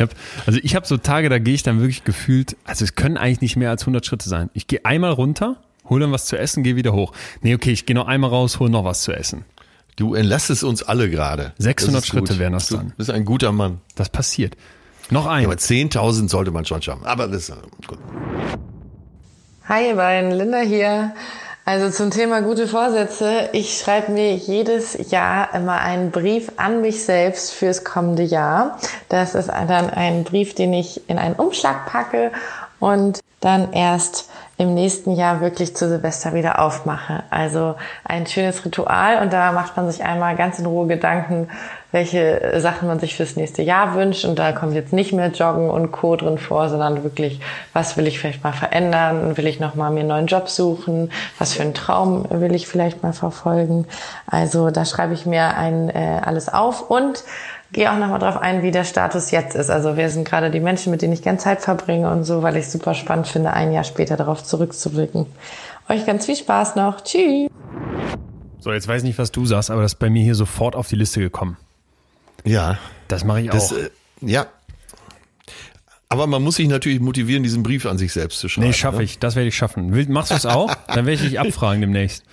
Ich habe so Tage, da gehe ich dann wirklich gefühlt, also es können eigentlich nicht mehr als 100 Schritte sein. Ich gehe einmal runter Hol dann was zu essen, geh wieder hoch. Nee, okay, ich gehe noch einmal raus, hol noch was zu essen. Du entlassest uns alle gerade. 600 Schritte wären das dann. Du bist ein guter Mann. Das passiert. Noch ein. Ja, aber 10.000 sollte man schon schaffen. Aber das ist gut. Hi ihr beiden, Linda hier. Also zum Thema gute Vorsätze. Ich schreibe mir jedes Jahr immer einen Brief an mich selbst fürs kommende Jahr. Das ist dann ein Brief, den ich in einen Umschlag packe und dann erst im nächsten Jahr wirklich zu Silvester wieder aufmache. Also ein schönes Ritual und da macht man sich einmal ganz in Ruhe Gedanken, welche Sachen man sich fürs nächste Jahr wünscht. Und da kommt jetzt nicht mehr Joggen und Co. drin vor, sondern wirklich, was will ich vielleicht mal verändern? Will ich nochmal mir einen neuen Job suchen? Was für einen Traum will ich vielleicht mal verfolgen? Also da schreibe ich mir alles auf und gehe auch nochmal drauf ein, wie der Status jetzt ist. Also wir sind gerade die Menschen, mit denen ich gerne Zeit verbringe und so, weil ich es super spannend finde, ein Jahr später darauf zurückzublicken. Euch ganz viel Spaß noch. Tschüss! So, jetzt weiß ich nicht, was du sagst, aber das ist bei mir hier sofort auf die Liste gekommen. Ja. Das mache ich auch. Ja. Aber man muss sich natürlich motivieren, diesen Brief an sich selbst zu schreiben. Nee, schaffe ich. Das werde ich schaffen. Machst du es auch? Dann werde ich dich abfragen demnächst.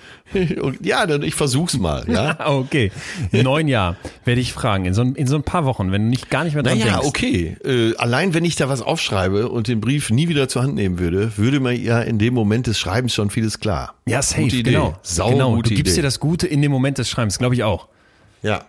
Ja, dann ich versuch's mal. Ja. Okay. 9 Jahre werde ich fragen. In so ein paar Wochen, wenn du gar nicht mehr dran denkst. Ja, okay. Allein wenn ich da was aufschreibe und den Brief nie wieder zur Hand nehmen würde, würde mir ja in dem Moment des Schreibens schon vieles klar. Ja, safe. Gute Idee. Genau. Gute Idee. Du gibst dir das Gute in dem Moment des Schreibens, glaube ich auch. Ja.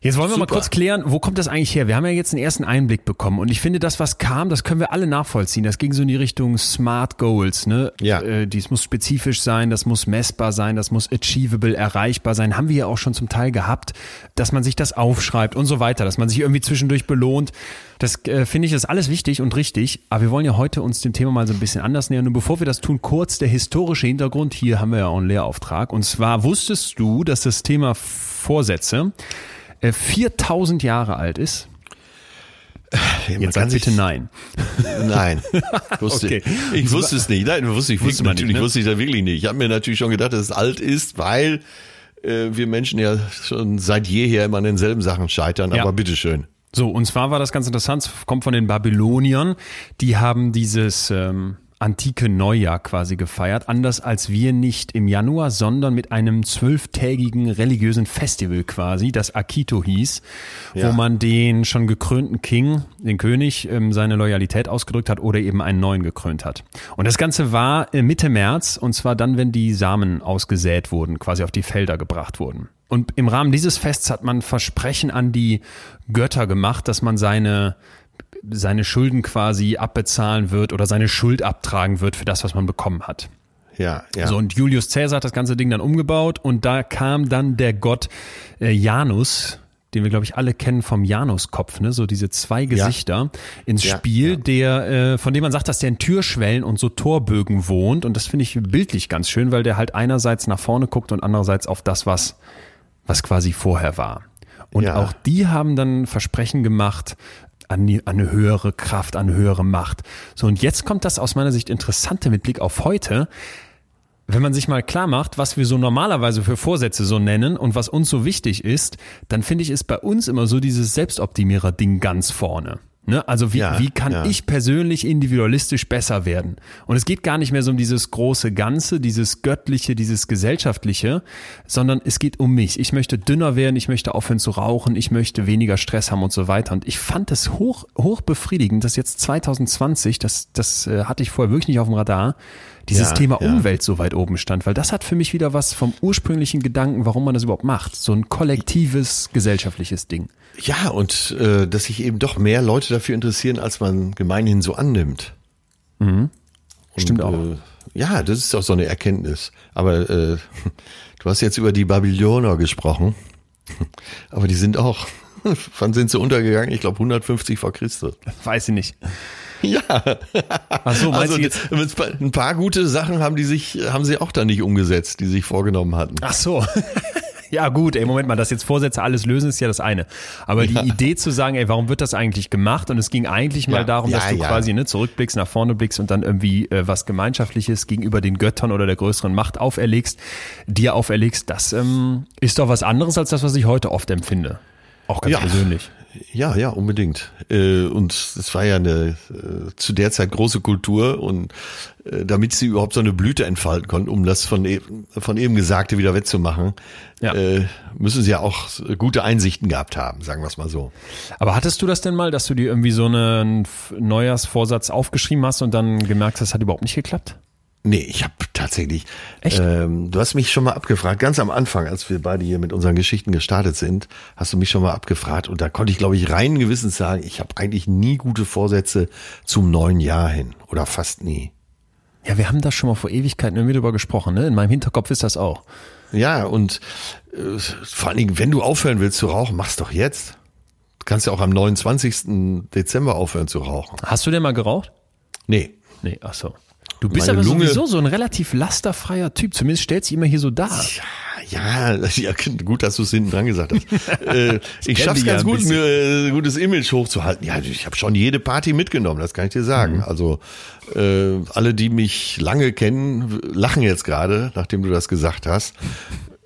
Jetzt wollen wir mal kurz klären, wo kommt das eigentlich her? Wir haben ja jetzt einen ersten Einblick bekommen und ich finde, das, was kam, das können wir alle nachvollziehen. Das ging so in die Richtung Smart Goals, ne? Ja. Dies muss spezifisch sein, das muss messbar sein, das muss achievable, erreichbar sein. Haben wir ja auch schon zum Teil gehabt, dass man sich das aufschreibt und so weiter, dass man sich irgendwie zwischendurch belohnt. Das finde ich, ist alles wichtig und richtig, aber wir wollen ja heute uns dem Thema mal so ein bisschen anders nähern. Und bevor wir das tun, kurz der historische Hintergrund. Hier haben wir ja auch einen Lehrauftrag und zwar wusstest du, dass das Thema Vorsätze 4000 Jahre alt ist? Jetzt sag bitte nein. Nein. Ich wusste es nicht. Nein, wusste ich das wirklich nicht. Ich habe mir natürlich schon gedacht, dass es alt ist, weil wir Menschen ja schon seit jeher immer an denselben Sachen scheitern. Ja. Aber bitteschön. So, und zwar war das ganz interessant. Es kommt von den Babyloniern. Die haben dieses antike Neujahr quasi gefeiert, anders als wir nicht im Januar, sondern mit einem 12-tägigen religiösen Festival quasi, das Akito hieß, ja, wo man den schon gekrönten King, den König, seine Loyalität ausgedrückt hat oder eben einen neuen gekrönt hat. Und das Ganze war Mitte März und zwar dann, wenn die Samen ausgesät wurden, quasi auf die Felder gebracht wurden. Und im Rahmen dieses Fests hat man Versprechen an die Götter gemacht, dass man seine Schulden quasi abbezahlen wird oder seine Schuld abtragen wird für das, was man bekommen hat. Ja, ja. So, und Julius Caesar hat das ganze Ding dann umgebaut und da kam dann der Gott Janus, den wir, glaube ich, alle kennen vom Januskopf, ne? So diese zwei Gesichter ins Spiel, der, von dem man sagt, dass der in Türschwellen und so Torbögen wohnt und das finde ich bildlich ganz schön, weil der halt einerseits nach vorne guckt und andererseits auf das, was quasi vorher war. Und auch die haben dann Versprechen gemacht, an eine höhere Kraft, an eine höhere Macht. So, und jetzt kommt das aus meiner Sicht Interessante mit Blick auf heute. Wenn man sich mal klar macht, was wir so normalerweise für Vorsätze so nennen und was uns so wichtig ist, dann finde ich, ist bei uns immer so dieses Selbstoptimierer-Ding ganz vorne. Ne? Also wie kann ich persönlich individualistisch besser werden? Und es geht gar nicht mehr so um dieses große Ganze, dieses Göttliche, dieses Gesellschaftliche, sondern es geht um mich. Ich möchte dünner werden, ich möchte aufhören zu rauchen, ich möchte weniger Stress haben und so weiter. Und ich fand es hoch befriedigend, dass jetzt 2020, das hatte ich vorher wirklich nicht auf dem Radar, dieses Thema Umwelt so weit oben stand, weil das hat für mich wieder was vom ursprünglichen Gedanken, warum man das überhaupt macht. So ein kollektives, gesellschaftliches Ding. Ja, und dass sich eben doch mehr Leute dafür interessieren, als man gemeinhin so annimmt. Mhm. Stimmt auch. Ja, das ist auch so eine Erkenntnis. Aber du hast jetzt über die Babylonier gesprochen, aber die sind auch, wann sind sie untergegangen? Ich glaube 150 vor Christus. Weiß ich nicht. Ja. Ach so, also ein paar gute Sachen haben sie auch da nicht umgesetzt, die sich vorgenommen hatten. Ach so. Ja gut, ey, Moment mal, dass jetzt Vorsätze alles lösen, ist ja das eine. Aber die Idee zu sagen, ey, warum wird das eigentlich gemacht? Und es ging eigentlich mal darum, dass du quasi zurückblickst, nach vorne blickst und dann irgendwie was Gemeinschaftliches gegenüber den Göttern oder der größeren Macht auferlegst, das ist doch was anderes als das, was ich heute oft empfinde. Auch ganz persönlich. Ja, ja, unbedingt. Und es war ja eine zu der Zeit große Kultur und damit sie überhaupt so eine Blüte entfalten konnten, um das von eben Gesagte wieder wettzumachen, ja, müssen sie ja auch gute Einsichten gehabt haben, sagen wir es mal so. Aber hattest du das denn mal, dass du dir irgendwie so einen Neujahrsvorsatz aufgeschrieben hast und dann gemerkt hast, das hat überhaupt nicht geklappt? Nee, ich habe tatsächlich. Echt? Du hast mich schon mal abgefragt, ganz am Anfang, als wir beide hier mit unseren Geschichten gestartet sind, hast du mich schon mal abgefragt und da konnte ich, glaube ich, reinen Gewissens sagen, ich habe eigentlich nie gute Vorsätze zum neuen Jahr hin oder fast nie. Ja, wir haben da schon mal vor Ewigkeiten irgendwie drüber gesprochen, ne? In meinem Hinterkopf ist das auch. Ja, und vor allen Dingen, wenn du aufhören willst zu rauchen, mach's doch jetzt. Du kannst ja auch am 29. Dezember aufhören zu rauchen. Hast du denn mal geraucht? Nee, ach so. Du bist meine aber Lunge, sowieso so ein relativ lasterfreier Typ, zumindest stellst du immer hier so dar. Ja, gut, dass du es hinten dran gesagt hast. Ich schaff's ganz gut, ein gutes Image hochzuhalten. Ja, ich habe schon jede Party mitgenommen, das kann ich dir sagen. Mhm. Also alle, die mich lange kennen, lachen jetzt gerade, nachdem du das gesagt hast.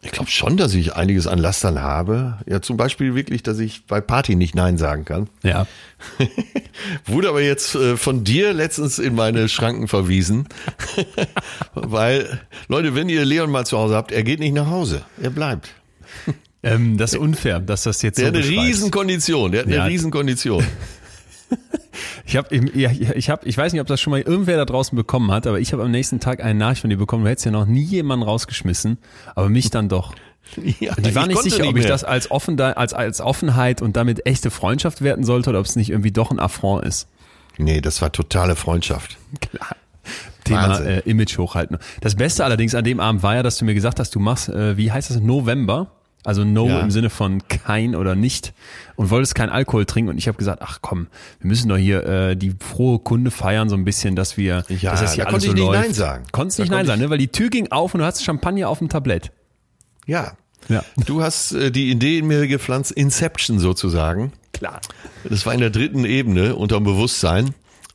Ich glaube schon, dass ich einiges an Lastern habe. Ja, zum Beispiel wirklich, dass ich bei Party nicht Nein sagen kann. Ja. Wurde aber jetzt von dir letztens in meine Schranken verwiesen. Weil, Leute, wenn ihr Leon mal zu Hause habt, er geht nicht nach Hause. Er bleibt. Das ist unfair, dass das jetzt so ist. Der hat eine Riesenkondition. Ich weiß nicht, ob das schon mal irgendwer da draußen bekommen hat, aber ich habe am nächsten Tag eine Nachricht von dir bekommen, du hättest ja noch nie jemanden rausgeschmissen, aber mich dann doch. Ja, die waren nicht sicher, ob ich das als Offenheit und damit echte Freundschaft werten sollte oder ob es nicht irgendwie doch ein Affront ist. Nee, das war totale Freundschaft. Klar. Thema Image hochhalten. Das Beste allerdings an dem Abend war ja, dass du mir gesagt hast, du machst, wie heißt das, November? Also no im Sinne von kein oder nicht und wolltest keinen Alkohol trinken und ich habe gesagt, ach komm, wir müssen doch hier die frohe Kunde feiern so ein bisschen, dass das hier da alles so läuft. Konntest nicht Nein sagen, ne? Weil die Tür ging auf und du hast Champagner auf dem Tablett. Ja. Du hast die Idee in mir gepflanzt, Inception sozusagen. Klar. Das war in der dritten Ebene unterm Bewusstsein.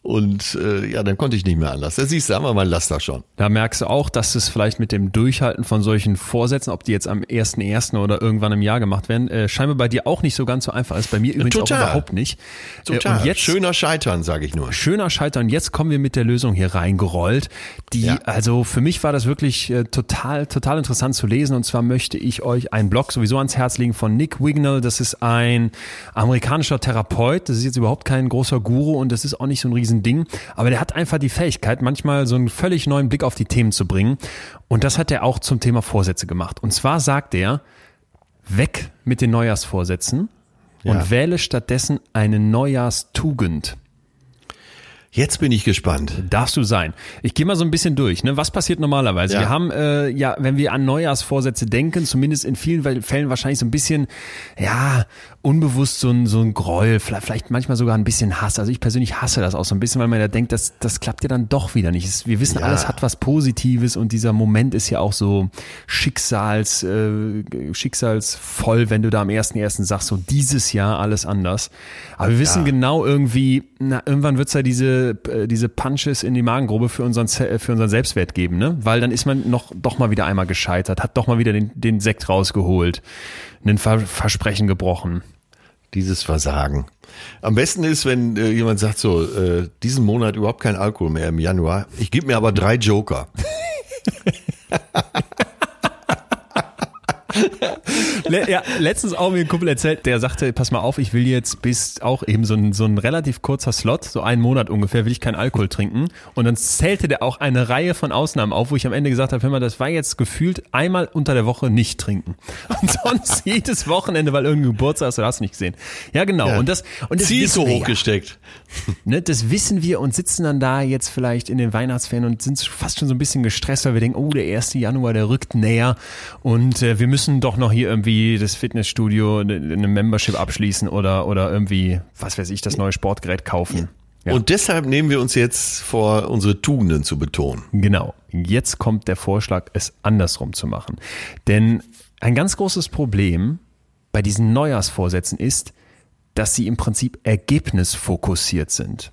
Und dann konnte ich nicht mehr anders. Da siehst du, haben wir mal Laster schon. Da merkst du auch, dass es vielleicht mit dem Durchhalten von solchen Vorsätzen, ob die jetzt am 1.1. oder irgendwann im Jahr gemacht werden, scheinbar bei dir auch nicht so ganz so einfach ist. Bei mir übrigens auch überhaupt nicht. Total. Und jetzt, schöner Scheitern, sage ich nur. Schöner Scheitern. Jetzt kommen wir mit der Lösung hier reingerollt. Also für mich war das wirklich total interessant zu lesen. Und zwar möchte ich euch einen Blog sowieso ans Herz legen von Nick Wignall. Das ist ein amerikanischer Therapeut. Das ist jetzt überhaupt kein großer Guru und das ist auch nicht so ein Riesending, aber der hat einfach die Fähigkeit, manchmal so einen völlig neuen Blick auf die Themen zu bringen und das hat er auch zum Thema Vorsätze gemacht. Und zwar sagt er, weg mit den Neujahrsvorsätzen und wähle stattdessen eine Neujahrstugend. Jetzt bin ich gespannt. Darfst du sein. Ich gehe mal so ein bisschen durch. Ne? Was passiert normalerweise? Ja. Wir haben, wenn wir an Neujahrsvorsätze denken, zumindest in vielen Fällen wahrscheinlich so ein bisschen, unbewusst so ein Groll, vielleicht manchmal sogar ein bisschen Hass. Also ich persönlich hasse das auch so ein bisschen, weil man da denkt, das klappt ja dann doch wieder nicht. Wir wissen, alles hat was Positives und dieser Moment ist ja auch so schicksalsvoll, wenn du da am 1.1. sagst, so dieses Jahr alles anders. Aber wir wissen genau irgendwie, irgendwann wird es ja diese Punches in die Magengrube für unseren Selbstwert geben, ne? Weil dann ist man doch mal wieder einmal gescheitert, hat doch mal wieder den Sekt rausgeholt, ein Versprechen gebrochen. Dieses Versagen. Am besten ist, wenn jemand sagt so, diesen Monat überhaupt kein Alkohol mehr im Januar, ich gebe mir aber 3 Joker. Letztens auch mir ein Kumpel erzählt, der sagte, pass mal auf, ich will jetzt bis auch eben so ein relativ kurzer Slot, so einen Monat ungefähr, will ich keinen Alkohol trinken und dann zählte der auch eine Reihe von Ausnahmen auf, wo ich am Ende gesagt habe, hör mal, das war jetzt gefühlt einmal unter der Woche nicht trinken und sonst jedes Wochenende, weil irgendein Geburtstag ist, hast du nicht gesehen. Ja genau. Ja. Und das Ziel so hochgesteckt. Ne, das wissen wir und sitzen dann da jetzt vielleicht in den Weihnachtsferien und sind fast schon so ein bisschen gestresst, weil wir denken, der 1. Januar, der rückt näher und wir müssen doch noch hier irgendwie das Fitnessstudio, eine Membership abschließen oder irgendwie, was weiß ich, das neue Sportgerät kaufen. Ja. Und deshalb nehmen wir uns jetzt vor, unsere Tugenden zu betonen. Genau. Jetzt kommt der Vorschlag, es andersrum zu machen. Denn ein ganz großes Problem bei diesen Neujahrsvorsätzen ist, dass sie im Prinzip ergebnisfokussiert sind.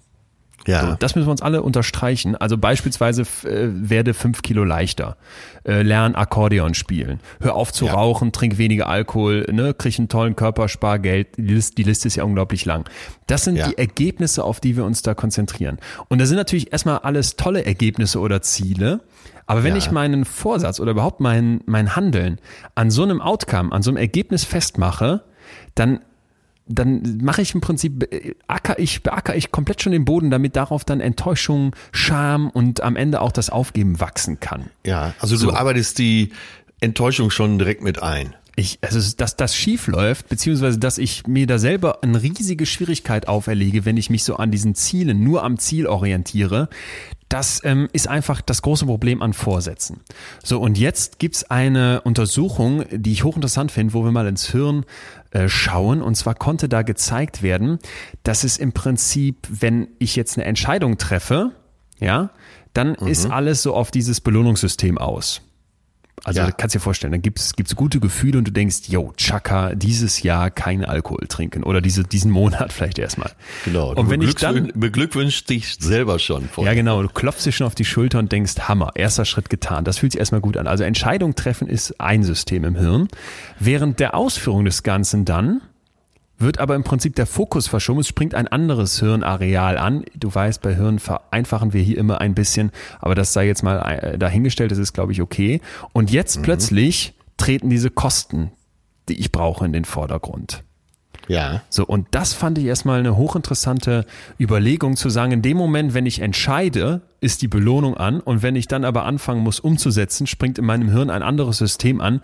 Ja. So, das müssen wir uns alle unterstreichen. Also beispielsweise werde 5 Kilo leichter, lern Akkordeon spielen, hör auf zu rauchen, trink weniger Alkohol, ne, krieg einen tollen Körper, spar Geld. Die Liste ist ja unglaublich lang. Das sind die Ergebnisse, auf die wir uns da konzentrieren. Und da sind natürlich erstmal alles tolle Ergebnisse oder Ziele. Aber wenn ich meinen Vorsatz oder überhaupt mein Handeln an so einem Outcome, an so einem Ergebnis festmache, dann mache ich im Prinzip, beackere ich komplett schon den Boden, damit darauf dann Enttäuschung, Scham und am Ende auch das Aufgeben wachsen kann. Ja, also du arbeitest die Enttäuschung schon direkt mit ein. Dass das schief läuft, beziehungsweise dass ich mir da selber eine riesige Schwierigkeit auferlege, wenn ich mich so an diesen Zielen, nur am Ziel orientiere, das ist einfach das große Problem an Vorsätzen. So, und jetzt gibt's eine Untersuchung, die ich hochinteressant finde, wo wir mal ins Hirn schauen. Und zwar konnte da gezeigt werden, dass es im Prinzip, wenn ich jetzt eine Entscheidung treffe, ja, dann ist alles so auf dieses Belohnungssystem aus. Also kannst dir vorstellen, dann gibt's gute Gefühle und du denkst, yo, Chaka, dieses Jahr keinen Alkohol trinken oder diesen Monat vielleicht erstmal. Genau. Und wenn ich dann beglückwünscht dich selber schon. Ja, genau. Du klopfst dir schon auf die Schulter und denkst, Hammer, erster Schritt getan. Das fühlt sich erstmal gut an. Also Entscheidung treffen ist ein System im Hirn. Während der Ausführung des Ganzen dann wird aber im Prinzip der Fokus verschoben, es springt ein anderes Hirnareal an. Du weißt, bei Hirn vereinfachen wir hier immer ein bisschen, aber das sei jetzt mal dahingestellt, das ist, glaube ich, okay. Und jetzt plötzlich treten diese Kosten, die ich brauche, in den Vordergrund. Ja. So, und das fand ich erstmal eine hochinteressante Überlegung, zu sagen, in dem Moment, wenn ich entscheide, ist die Belohnung an, und wenn ich dann aber anfangen muss umzusetzen, springt in meinem Hirn ein anderes System an.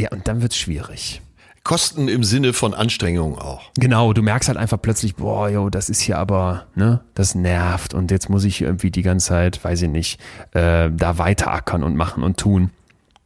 Ja, und dann wird's schwierig. Kosten im Sinne von Anstrengung auch. Genau, du merkst halt einfach plötzlich, boah, yo, das ist hier aber, ne, das nervt und jetzt muss ich hier irgendwie die ganze Zeit, weiß ich nicht, da weiter ackern und machen und tun.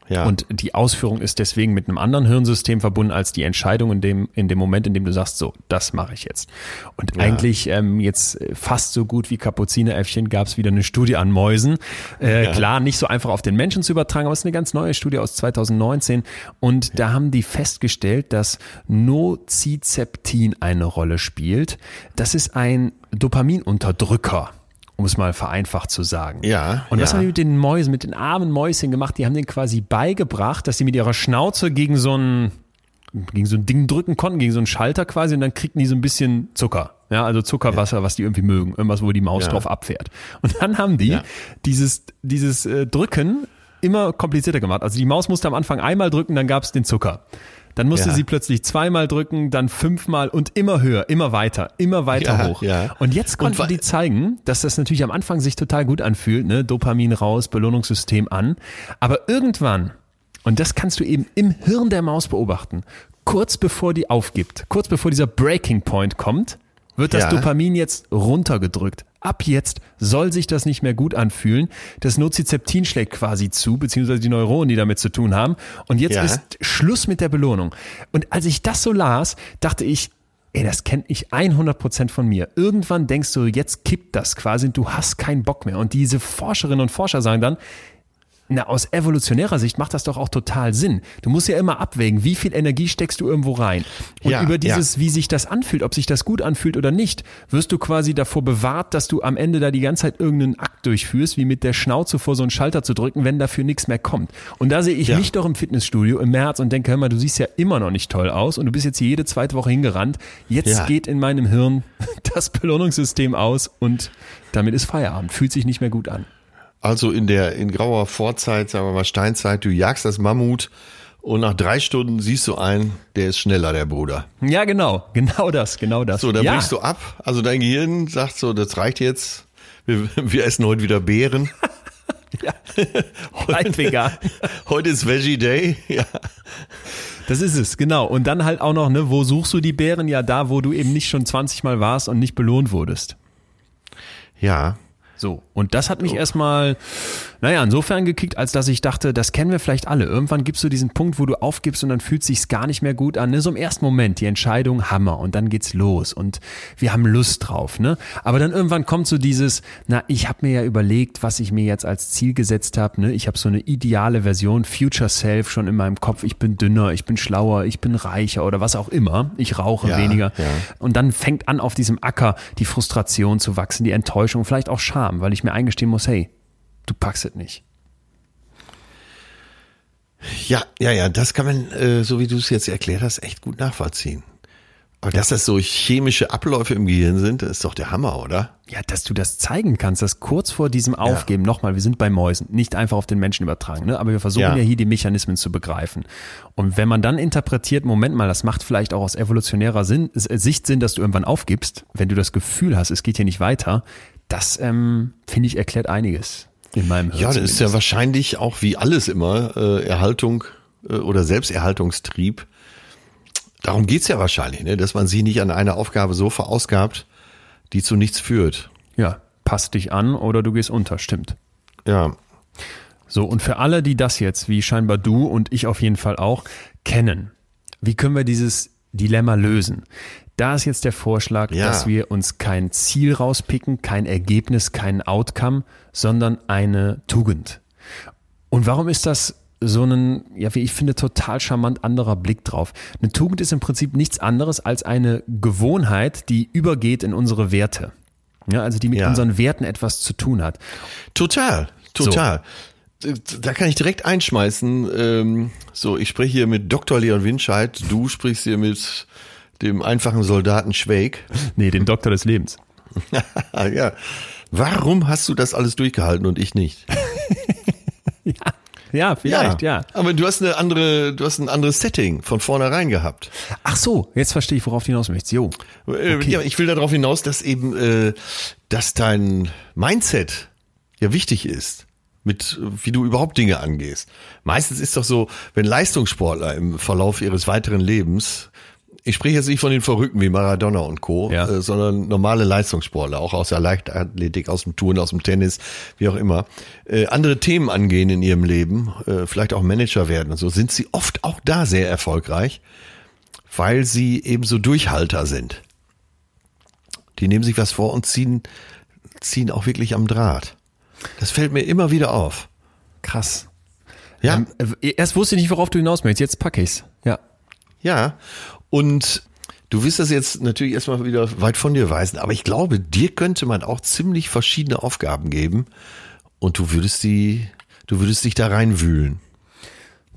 Ja. Und die Ausführung ist deswegen mit einem anderen Hirnsystem verbunden als die Entscheidung in dem Moment, in dem du sagst, so, das mache ich jetzt. Und eigentlich jetzt fast so gut wie Kapuzineräffchen gab es wieder eine Studie an Mäusen. Klar, nicht so einfach auf den Menschen zu übertragen, aber es ist eine ganz neue Studie aus 2019. Und da haben die festgestellt, dass Nozizeptin eine Rolle spielt. Das ist ein Dopaminunterdrücker, um es mal vereinfacht zu sagen. Ja. Und was haben die mit den Mäusen, mit den armen Mäuschen gemacht? Die haben denen quasi beigebracht, dass sie mit ihrer Schnauze gegen so ein Ding drücken konnten, gegen so einen Schalter quasi, und dann kriegten die so ein bisschen Zucker. Ja, also Zuckerwasser, was die irgendwie mögen. Irgendwas, wo die Maus drauf abfährt. Und dann haben die dieses Drücken immer komplizierter gemacht. Also die Maus musste am Anfang einmal drücken, dann gab's den Zucker. Dann musste sie plötzlich 2-mal drücken, dann 5-mal und immer höher, immer weiter hoch. Ja. Und jetzt konnten die zeigen, dass das natürlich am Anfang sich total gut anfühlt, ne? Dopamin raus, Belohnungssystem an. Aber irgendwann, und das kannst du eben im Hirn der Maus beobachten, kurz bevor die aufgibt, kurz bevor dieser Breaking Point kommt, wird das Dopamin jetzt runtergedrückt. Ab jetzt soll sich das nicht mehr gut anfühlen. Das Nozizeptin schlägt quasi zu, beziehungsweise die Neuronen, die damit zu tun haben. Und jetzt ist Schluss mit der Belohnung. Und als ich das so las, dachte ich, ey, das kenne ich 100% von mir. Irgendwann denkst du, jetzt kippt das quasi und du hast keinen Bock mehr. Und diese Forscherinnen und Forscher sagen dann, na, aus evolutionärer Sicht macht das doch auch total Sinn. Du musst ja immer abwägen, wie viel Energie steckst du irgendwo rein. Und über dieses, wie sich das anfühlt, ob sich das gut anfühlt oder nicht, wirst du quasi davor bewahrt, dass du am Ende da die ganze Zeit irgendeinen Akt durchführst, wie mit der Schnauze vor so einen Schalter zu drücken, wenn dafür nichts mehr kommt. Und da sehe ich mich doch im Fitnessstudio im März und denke, hör mal, du siehst ja immer noch nicht toll aus und du bist jetzt hier jede zweite Woche hingerannt. Jetzt geht in meinem Hirn das Belohnungssystem aus und damit ist Feierabend. Fühlt sich nicht mehr gut an. Also in grauer Vorzeit, sagen wir mal Steinzeit, du jagst das Mammut und nach 3 Stunden siehst du einen, der ist schneller, der Bruder. Ja, genau das. So, dann brichst du ab, also dein Gehirn sagt so, das reicht jetzt, wir essen heute wieder Beeren. Heute ist Veggie Day. Ja. Das ist es, genau. Und dann halt auch noch, ne, wo suchst du die Beeren? Ja, da, wo du eben nicht schon 20 Mal warst und nicht belohnt wurdest. Ja. So. Und das hat mich erstmal, insofern gekickt, als dass ich dachte, das kennen wir vielleicht alle. Irgendwann gibst du diesen Punkt, wo du aufgibst und dann fühlt es sich gar nicht mehr gut an. Ne? So im ersten Moment, die Entscheidung, Hammer, und dann geht's los und wir haben Lust drauf. Ne? Aber dann irgendwann kommt so dieses, ich habe mir ja überlegt, was ich mir jetzt als Ziel gesetzt habe. Ne? Ich habe so eine ideale Version, Future Self, schon in meinem Kopf. Ich bin dünner, ich bin schlauer, ich bin reicher oder was auch immer. Ich rauche weniger. Ja. Und dann fängt an, auf diesem Acker die Frustration zu wachsen, die Enttäuschung, vielleicht auch Scham, weil ich mir eingestehen muss, hey, du packst es nicht. Ja, das kann man, so wie du es jetzt erklärt hast, echt gut nachvollziehen. Aber dass das so chemische Abläufe im Gehirn sind, das ist doch der Hammer, oder? Ja, dass du das zeigen kannst, dass kurz vor diesem Aufgeben, nochmal, wir sind bei Mäusen, nicht einfach auf den Menschen übertragen, ne? Aber wir versuchen ja hier die Mechanismen zu begreifen. Und wenn man dann interpretiert, Moment mal, das macht vielleicht auch aus evolutionärer Sicht Sinn, dass du irgendwann aufgibst, wenn du das Gefühl hast, es geht hier nicht weiter, das, finde ich, erklärt einiges in meinem Hirn. Ja, das ist ja wahrscheinlich auch wie alles immer Erhaltung oder Selbsterhaltungstrieb. Darum geht's ja wahrscheinlich, ne? Dass man sich nicht an einer Aufgabe so verausgabt, die zu nichts führt. Ja, passt dich an oder du gehst unter, stimmt. Ja. So, und für alle, die das jetzt, wie scheinbar du und ich auf jeden Fall auch, kennen, wie können wir dieses Dilemma lösen? Da ist jetzt der Vorschlag, dass wir uns kein Ziel rauspicken, kein Ergebnis, kein Outcome, sondern eine Tugend. Und warum ist das so ein, wie ich finde, total charmant anderer Blick drauf? Eine Tugend ist im Prinzip nichts anderes als eine Gewohnheit, die übergeht in unsere Werte. Ja, also die mit unseren Werten etwas zu tun hat. Total. So. Da kann ich direkt einschmeißen. Ich spreche hier mit Dr. Leon Windscheid. Du sprichst hier mit dem einfachen Soldaten Schweig. Nee, dem Doktor des Lebens. Ja. Warum hast du das alles durchgehalten und ich nicht? Ja, vielleicht, ja. Aber du hast ein anderes Setting von vornherein gehabt. Ach so, jetzt verstehe ich, worauf du hinaus möchtest. Jo. Okay. Ja, ich will darauf hinaus, dass eben, dass dein Mindset ja wichtig ist, mit wie du überhaupt Dinge angehst. Meistens ist doch so, wenn Leistungssportler im Verlauf ihres weiteren Lebens, ich spreche jetzt nicht von den Verrückten wie Maradona und Co., sondern normale Leistungssportler, auch aus der Leichtathletik, aus dem Turnen, aus dem Tennis, wie auch immer, andere Themen angehen in ihrem Leben, vielleicht auch Manager werden und so, sind sie oft auch da sehr erfolgreich, weil sie eben so Durchhalter sind. Die nehmen sich was vor und ziehen auch wirklich am Draht. Das fällt mir immer wieder auf. Krass. Ja. Erst wusste ich nicht, worauf du hinaus möchtest, jetzt packe ich's. Ja. Und du wirst das jetzt natürlich erstmal wieder weit von dir weisen, aber ich glaube, dir könnte man auch ziemlich verschiedene Aufgaben geben und du würdest dich da reinwühlen.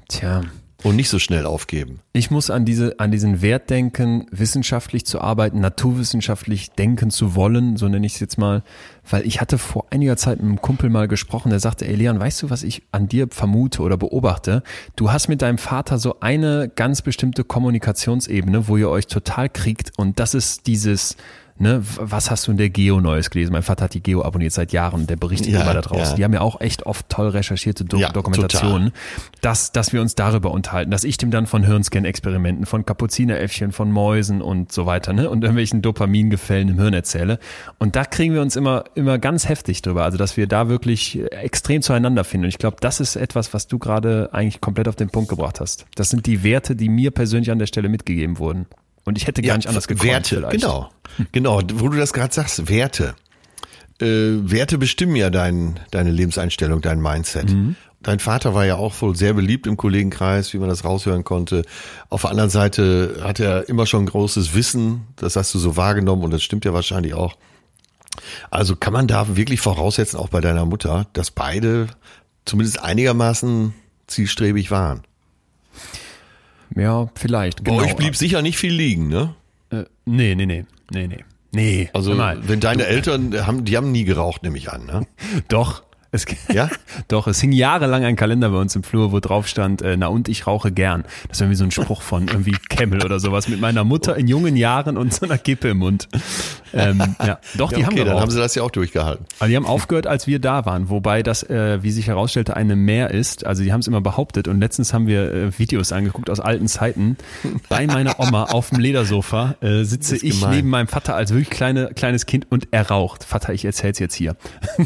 Tja. Und nicht so schnell aufgeben. Ich muss an diesen Wert denken, wissenschaftlich zu arbeiten, naturwissenschaftlich denken zu wollen, so nenne ich es jetzt mal, weil ich hatte vor einiger Zeit mit einem Kumpel mal gesprochen, der sagte, ey Leon, weißt du, was ich an dir vermute oder beobachte? Du hast mit deinem Vater so eine ganz bestimmte Kommunikationsebene, wo ihr euch total kriegt, und das ist dieses, ne, was hast du in der Geo Neues gelesen? Mein Vater hat die Geo abonniert seit Jahren, der berichtet immer da draußen. Ja. Die haben ja auch echt oft toll recherchierte Dokumentationen, dass wir uns darüber unterhalten, dass ich dem dann von Hirnscan-Experimenten, von Kapuzineräffchen, von Mäusen und so weiter, ne, und irgendwelchen Dopamingefällen im Hirn erzähle. Und da kriegen wir uns immer ganz heftig drüber, also dass wir da wirklich extrem zueinander finden. Und ich glaube, das ist etwas, was du gerade eigentlich komplett auf den Punkt gebracht hast. Das sind die Werte, die mir persönlich an der Stelle mitgegeben wurden. Und ich hätte gar nicht anders gekonnt. Werte, vielleicht. Genau, wo du das gerade sagst, Werte. Werte bestimmen ja deine Lebenseinstellung, dein Mindset. Mhm. Dein Vater war ja auch wohl sehr beliebt im Kollegenkreis, wie man das raushören konnte. Auf der anderen Seite hat er immer schon großes Wissen, das hast du so wahrgenommen und das stimmt ja wahrscheinlich auch. Also kann man da wirklich voraussetzen, auch bei deiner Mutter, dass beide zumindest einigermaßen zielstrebig waren. Ja, vielleicht. Genau. Bei euch blieb sicher nicht viel liegen, ne? Nee. Also, wenn deine Eltern, die haben nie geraucht, nehme ich an, ne? Doch, Es, ja? Doch, es hing jahrelang ein Kalender bei uns im Flur, wo drauf stand, na und ich rauche gern. Das war irgendwie so ein Spruch von irgendwie Kemmel oder sowas mit meiner Mutter in jungen Jahren und so einer Kippe im Mund. Ja. Doch, ja, die okay, haben wir auch. Dann haben sie das ja auch durchgehalten. Also die haben aufgehört, als wir da waren, wobei das, wie sich herausstellte, eine mehr ist. Also die haben es immer behauptet und letztens haben wir Videos angeguckt aus alten Zeiten. Bei meiner Oma auf dem Ledersofa sitze ich neben meinem Vater als wirklich kleines Kind und er raucht. Vater, ich erzähl's jetzt hier.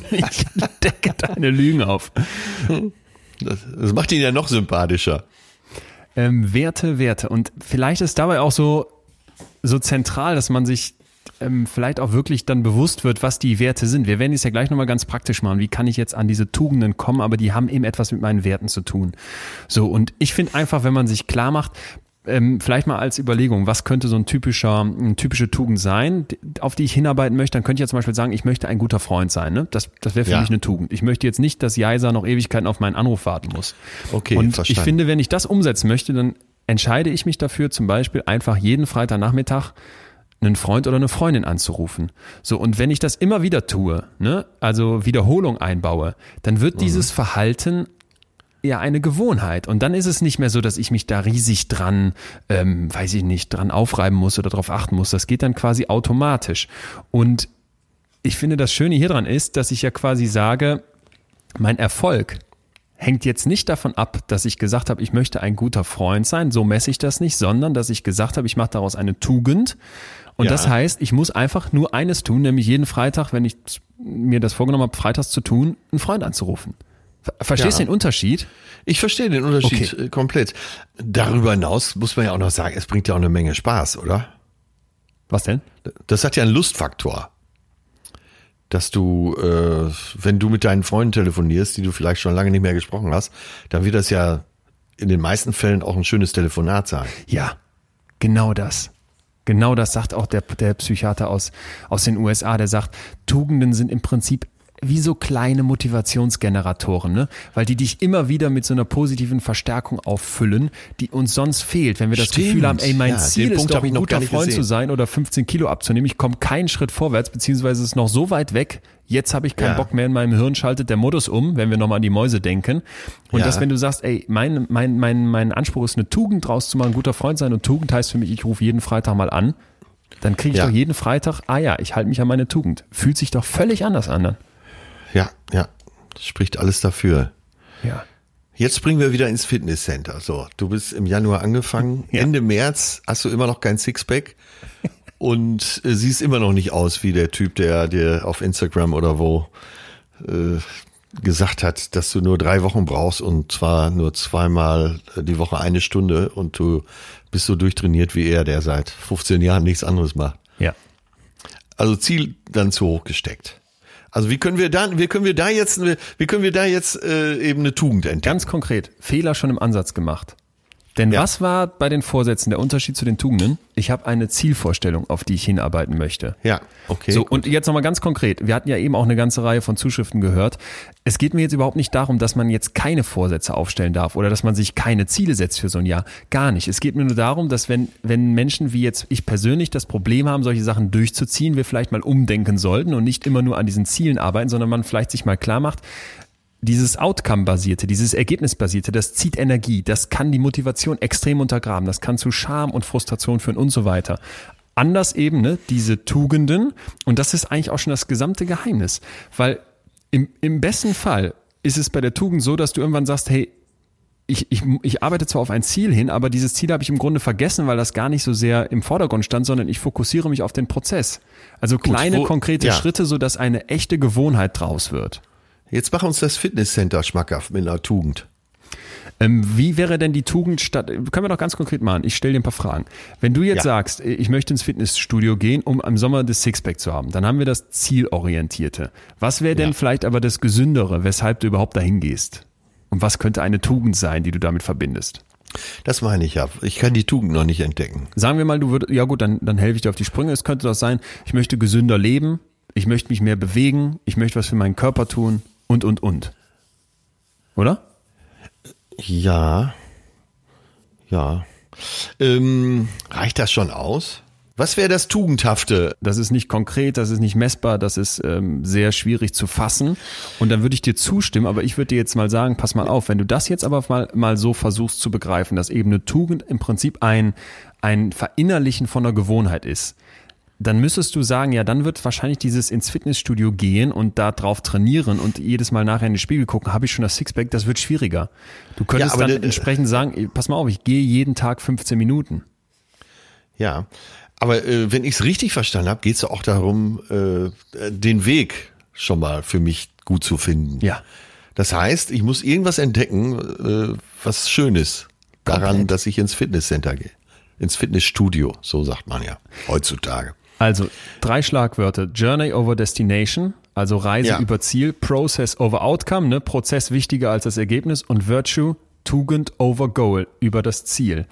Ich decke deine Lügen auf. Das macht ihn ja noch sympathischer. Werte. Und vielleicht ist dabei auch so zentral, dass man sich vielleicht auch wirklich dann bewusst wird, was die Werte sind. Wir werden es ja gleich nochmal ganz praktisch machen. Wie kann ich jetzt an diese Tugenden kommen? Aber die haben eben etwas mit meinen Werten zu tun. So, und ich finde einfach, wenn man sich klar macht, vielleicht mal als Überlegung, was könnte so eine typische Tugend sein, auf die ich hinarbeiten möchte, dann könnte ich ja zum Beispiel sagen, ich möchte ein guter Freund sein, ne? Das wäre für mich eine Tugend. Ich möchte jetzt nicht, dass Jaiser noch Ewigkeiten auf meinen Anruf warten muss. Okay, und verstanden. Ich finde, wenn ich das umsetzen möchte, dann entscheide ich mich dafür, zum Beispiel einfach jeden Freitagnachmittag einen Freund oder eine Freundin anzurufen. So, und wenn ich das immer wieder tue, ne, also Wiederholung einbaue, dann wird dieses Verhalten ja eine Gewohnheit. Und dann ist es nicht mehr so, dass ich mich da riesig dran, dran aufreiben muss oder darauf achten muss. Das geht dann quasi automatisch. Und ich finde, das Schöne hier dran ist, dass ich ja quasi sage, mein Erfolg hängt jetzt nicht davon ab, dass ich gesagt habe, ich möchte ein guter Freund sein, so messe ich das nicht, sondern dass ich gesagt habe, ich mache daraus eine Tugend. Und das heißt, ich muss einfach nur eines tun, nämlich jeden Freitag, wenn ich mir das vorgenommen habe, freitags zu tun, einen Freund anzurufen. Verstehst du den Unterschied? Ich verstehe den Unterschied komplett. Darüber hinaus muss man ja auch noch sagen, es bringt ja auch eine Menge Spaß, oder? Was denn? Das hat ja einen Lustfaktor. Dass du, wenn du mit deinen Freunden telefonierst, die du vielleicht schon lange nicht mehr gesprochen hast, dann wird das ja in den meisten Fällen auch ein schönes Telefonat sein. Ja, genau das. Genau das sagt auch der Psychiater aus den USA, der sagt, Tugenden sind im Prinzip wie so kleine Motivationsgeneratoren, ne? Weil die dich immer wieder mit so einer positiven Verstärkung auffüllen, die uns sonst fehlt. Wenn wir das Gefühl haben, ey, mein Ziel ist doch, ein guter Freund zu sein oder 15 Kilo abzunehmen, ich komme keinen Schritt vorwärts, beziehungsweise ist noch so weit weg, jetzt habe ich keinen Bock mehr, in meinem Hirn schaltet der Modus um, wenn wir nochmal an die Mäuse denken. Und das, wenn du sagst, ey, mein Anspruch ist, eine Tugend draus zu machen, guter Freund sein, und Tugend heißt für mich, ich rufe jeden Freitag mal an, dann kriege ich doch jeden Freitag, ich halte mich an meine Tugend. Fühlt sich doch völlig anders an dann. Ja, das spricht alles dafür. Ja. Jetzt springen wir wieder ins Fitnesscenter. So, du bist im Januar angefangen, Ende März hast du immer noch kein Sixpack und siehst immer noch nicht aus wie der Typ, der dir auf Instagram oder wo gesagt hat, dass du nur 3 Wochen brauchst und zwar nur 2-mal die Woche 1 Stunde und du bist so durchtrainiert wie er, der seit 15 Jahren nichts anderes macht. Ja. Also Ziel dann zu hoch gesteckt. Also wie können wir da jetzt eben eine Tugend entdecken? Ganz konkret, Fehler schon im Ansatz gemacht. Denn was war bei den Vorsätzen der Unterschied zu den Tugenden? Ich habe eine Zielvorstellung, auf die ich hinarbeiten möchte. Ja, okay. So, gut. Und jetzt nochmal ganz konkret. Wir hatten ja eben auch eine ganze Reihe von Zuschriften gehört. Es geht mir jetzt überhaupt nicht darum, dass man jetzt keine Vorsätze aufstellen darf oder dass man sich keine Ziele setzt für so ein Jahr. Gar nicht. Es geht mir nur darum, dass wenn Menschen wie jetzt ich persönlich das Problem haben, solche Sachen durchzuziehen, wir vielleicht mal umdenken sollten und nicht immer nur an diesen Zielen arbeiten, sondern man vielleicht sich mal klar macht, dieses Outcome-basierte, dieses Ergebnisbasierte, das zieht Energie, das kann die Motivation extrem untergraben, das kann zu Scham und Frustration führen und so weiter. Anders eben, ne, diese Tugenden, und das ist eigentlich auch schon das gesamte Geheimnis, weil im besten Fall ist es bei der Tugend so, dass du irgendwann sagst, hey, ich arbeite zwar auf ein Ziel hin, aber dieses Ziel habe ich im Grunde vergessen, weil das gar nicht so sehr im Vordergrund stand, sondern ich fokussiere mich auf den Prozess. Also konkrete Schritte, sodass eine echte Gewohnheit draus wird. Jetzt mach uns das Fitnesscenter schmackhaft mit einer Tugend. Wie wäre denn die Tugend statt? Können wir doch ganz konkret machen. Ich stelle dir ein paar Fragen. Wenn du jetzt sagst, ich möchte ins Fitnessstudio gehen, um im Sommer das Sixpack zu haben, dann haben wir das Zielorientierte. Was wäre denn vielleicht aber das Gesündere, weshalb du überhaupt dahin gehst? Und was könnte eine Tugend sein, die du damit verbindest? Das meine ich ja. Ich kann die Tugend noch nicht entdecken. Sagen wir mal, du würdest, ja gut, dann helfe ich dir auf die Sprünge. Es könnte doch sein, ich möchte gesünder leben, ich möchte mich mehr bewegen, ich möchte was für meinen Körper tun. Und. Oder? Ja. Reicht das schon aus? Was wäre das Tugendhafte? Das ist nicht konkret, das ist nicht messbar, das ist sehr schwierig zu fassen. Und dann würde ich dir zustimmen, aber ich würde dir jetzt mal sagen, pass mal auf, wenn du das jetzt aber mal so versuchst zu begreifen, dass eben eine Tugend im Prinzip ein Verinnerlichen von einer Gewohnheit ist, dann müsstest du sagen, ja, dann wird wahrscheinlich dieses ins Fitnessstudio gehen und da drauf trainieren und jedes Mal nachher in den Spiegel gucken, habe ich schon das Sixpack, das wird schwieriger. Du könntest ja, dann entsprechend sagen, pass mal auf, ich gehe jeden Tag 15 Minuten. Ja, aber wenn ich es richtig verstanden habe, geht es auch darum, den Weg schon mal für mich gut zu finden. Ja. Das heißt, ich muss irgendwas entdecken, was schön ist daran, komplett, dass ich ins Fitnesscenter gehe. Ins Fitnessstudio, so sagt man ja heutzutage. Also 3 Schlagwörter, Journey over Destination, also Reise über Ziel, Process over Outcome, ne? Prozess wichtiger als das Ergebnis, und Virtue, Tugend over Goal, über das Ziel.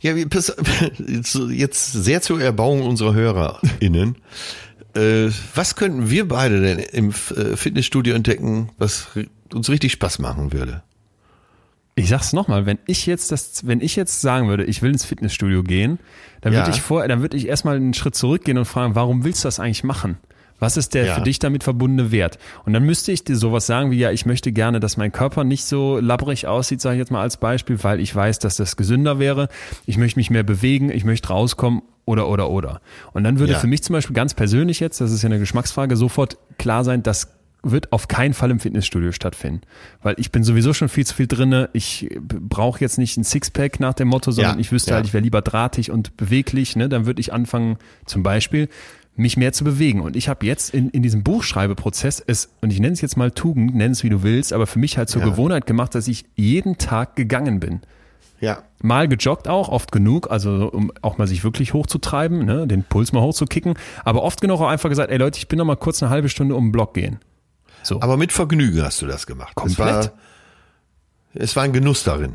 Ja, jetzt sehr zur Erbauung unserer HörerInnen. Was könnten wir beide denn im Fitnessstudio entdecken, was uns richtig Spaß machen würde? Ich sag's nochmal, wenn ich jetzt sagen würde, ich will ins Fitnessstudio gehen, dann würde ich erstmal einen Schritt zurückgehen und fragen, warum willst du das eigentlich machen? Was ist der für dich damit verbundene Wert? Und dann müsste ich dir sowas sagen wie, ja, ich möchte gerne, dass mein Körper nicht so labbrig aussieht, sage ich jetzt mal als Beispiel, weil ich weiß, dass das gesünder wäre. Ich möchte mich mehr bewegen, ich möchte rauskommen oder. Und dann würde für mich zum Beispiel ganz persönlich jetzt, das ist ja eine Geschmacksfrage, sofort klar sein, dass wird auf keinen Fall im Fitnessstudio stattfinden. Weil ich bin sowieso schon viel zu viel drinne. Ich brauche jetzt nicht ein Sixpack nach dem Motto, sondern ich wüsste halt, ich wäre lieber drahtig und beweglich. Ne? Dann würde ich anfangen, zum Beispiel, mich mehr zu bewegen. Und ich habe jetzt in diesem Buchschreibeprozess es, und ich nenne es jetzt mal Tugend, nenn es wie du willst, aber für mich halt zur Gewohnheit gemacht, dass ich jeden Tag gegangen bin. Ja. Mal gejoggt auch, oft genug, also um auch mal sich wirklich hochzutreiben, ne? Den Puls mal hochzukicken. Aber oft genug auch einfach gesagt, ey Leute, ich bin noch mal kurz eine halbe Stunde um den Block gehen. So. Aber mit Vergnügen hast du das gemacht. Komplett. Es war ein Genuss darin.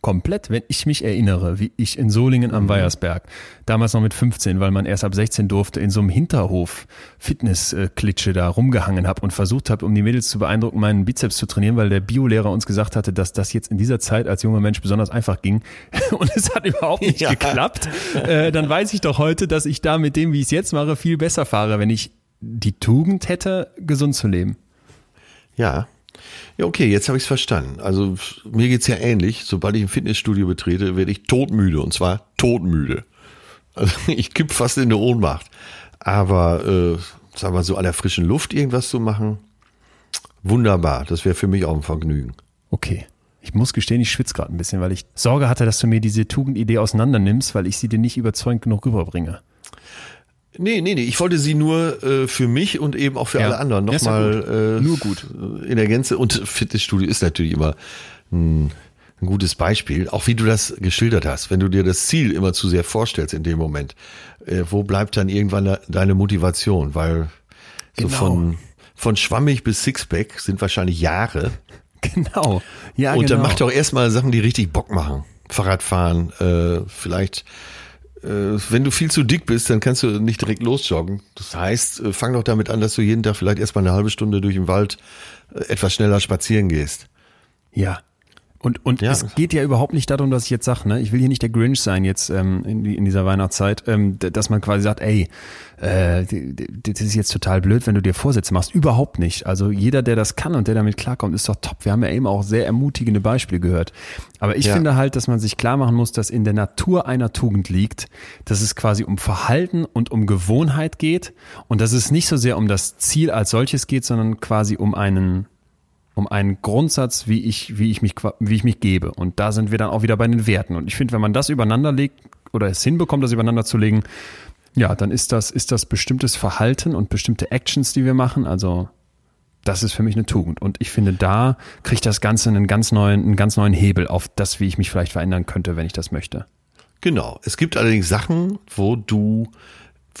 Komplett, wenn ich mich erinnere, wie ich in Solingen am Weiersberg, damals noch mit 15, weil man erst ab 16 durfte, in so einem Hinterhof Fitnessklitsche da rumgehangen habe und versucht habe, um die Mädels zu beeindrucken, meinen Bizeps zu trainieren, weil der Biolehrer uns gesagt hatte, dass das jetzt in dieser Zeit als junger Mensch besonders einfach ging, und es hat überhaupt nicht geklappt, dann weiß ich doch heute, dass ich da mit dem, wie ich es jetzt mache, viel besser fahre, wenn ich die Tugend hätte, gesund zu leben. Ja, okay, jetzt habe ich es verstanden. Also mir geht es ja ähnlich. Sobald ich ein Fitnessstudio betrete, werde ich todmüde, und zwar todmüde. Also ich kipp fast in eine Ohnmacht. Aber sagen wir so, an der frischen Luft irgendwas zu machen, wunderbar. Das wäre für mich auch ein Vergnügen. Okay. Ich muss gestehen, ich schwitze gerade ein bisschen, weil ich Sorge hatte, dass du mir diese Tugendidee auseinander nimmst, weil ich sie dir nicht überzeugend genug rüberbringe. Nee, ich wollte sie nur für mich und eben auch für alle anderen nochmal nur gut in der Gänze. Und Fitnessstudio ist natürlich immer ein gutes Beispiel, auch wie du das geschildert hast. Wenn du dir das Ziel immer zu sehr vorstellst in dem Moment, wo bleibt dann irgendwann deine Motivation? Weil so von schwammig bis Sixpack sind wahrscheinlich Jahre. Genau. Ja, und dann mach doch erstmal Sachen, die richtig Bock machen. Fahrradfahren, vielleicht... Wenn du viel zu dick bist, dann kannst du nicht direkt losjoggen. Das heißt, fang doch damit an, dass du jeden Tag vielleicht erstmal eine halbe Stunde durch den Wald etwas schneller spazieren gehst. Ja. Und es geht ja überhaupt nicht darum, dass ich jetzt sage, ne, ich will hier nicht der Grinch sein jetzt in dieser Weihnachtszeit, dass man quasi sagt, ey, das ist jetzt total blöd, wenn du dir Vorsätze machst. Überhaupt nicht. Also jeder, der das kann und der damit klarkommt, ist doch top. Wir haben ja eben auch sehr ermutigende Beispiele gehört. Aber ich finde halt, dass man sich klar machen muss, dass in der Natur einer Tugend liegt, dass es quasi um Verhalten und um Gewohnheit geht und dass es nicht so sehr um das Ziel als solches geht, sondern quasi um einen Grundsatz, wie ich mich gebe. Und da sind wir dann auch wieder bei den Werten. Und ich finde, wenn man das übereinander legt oder es hinbekommt, das übereinander zu legen, ja, dann ist das bestimmtes Verhalten und bestimmte Actions, die wir machen. Also das ist für mich eine Tugend. Und ich finde, da kriegt das Ganze einen ganz neuen Hebel auf das, wie ich mich vielleicht verändern könnte, wenn ich das möchte. Genau. Es gibt allerdings Sachen, wo du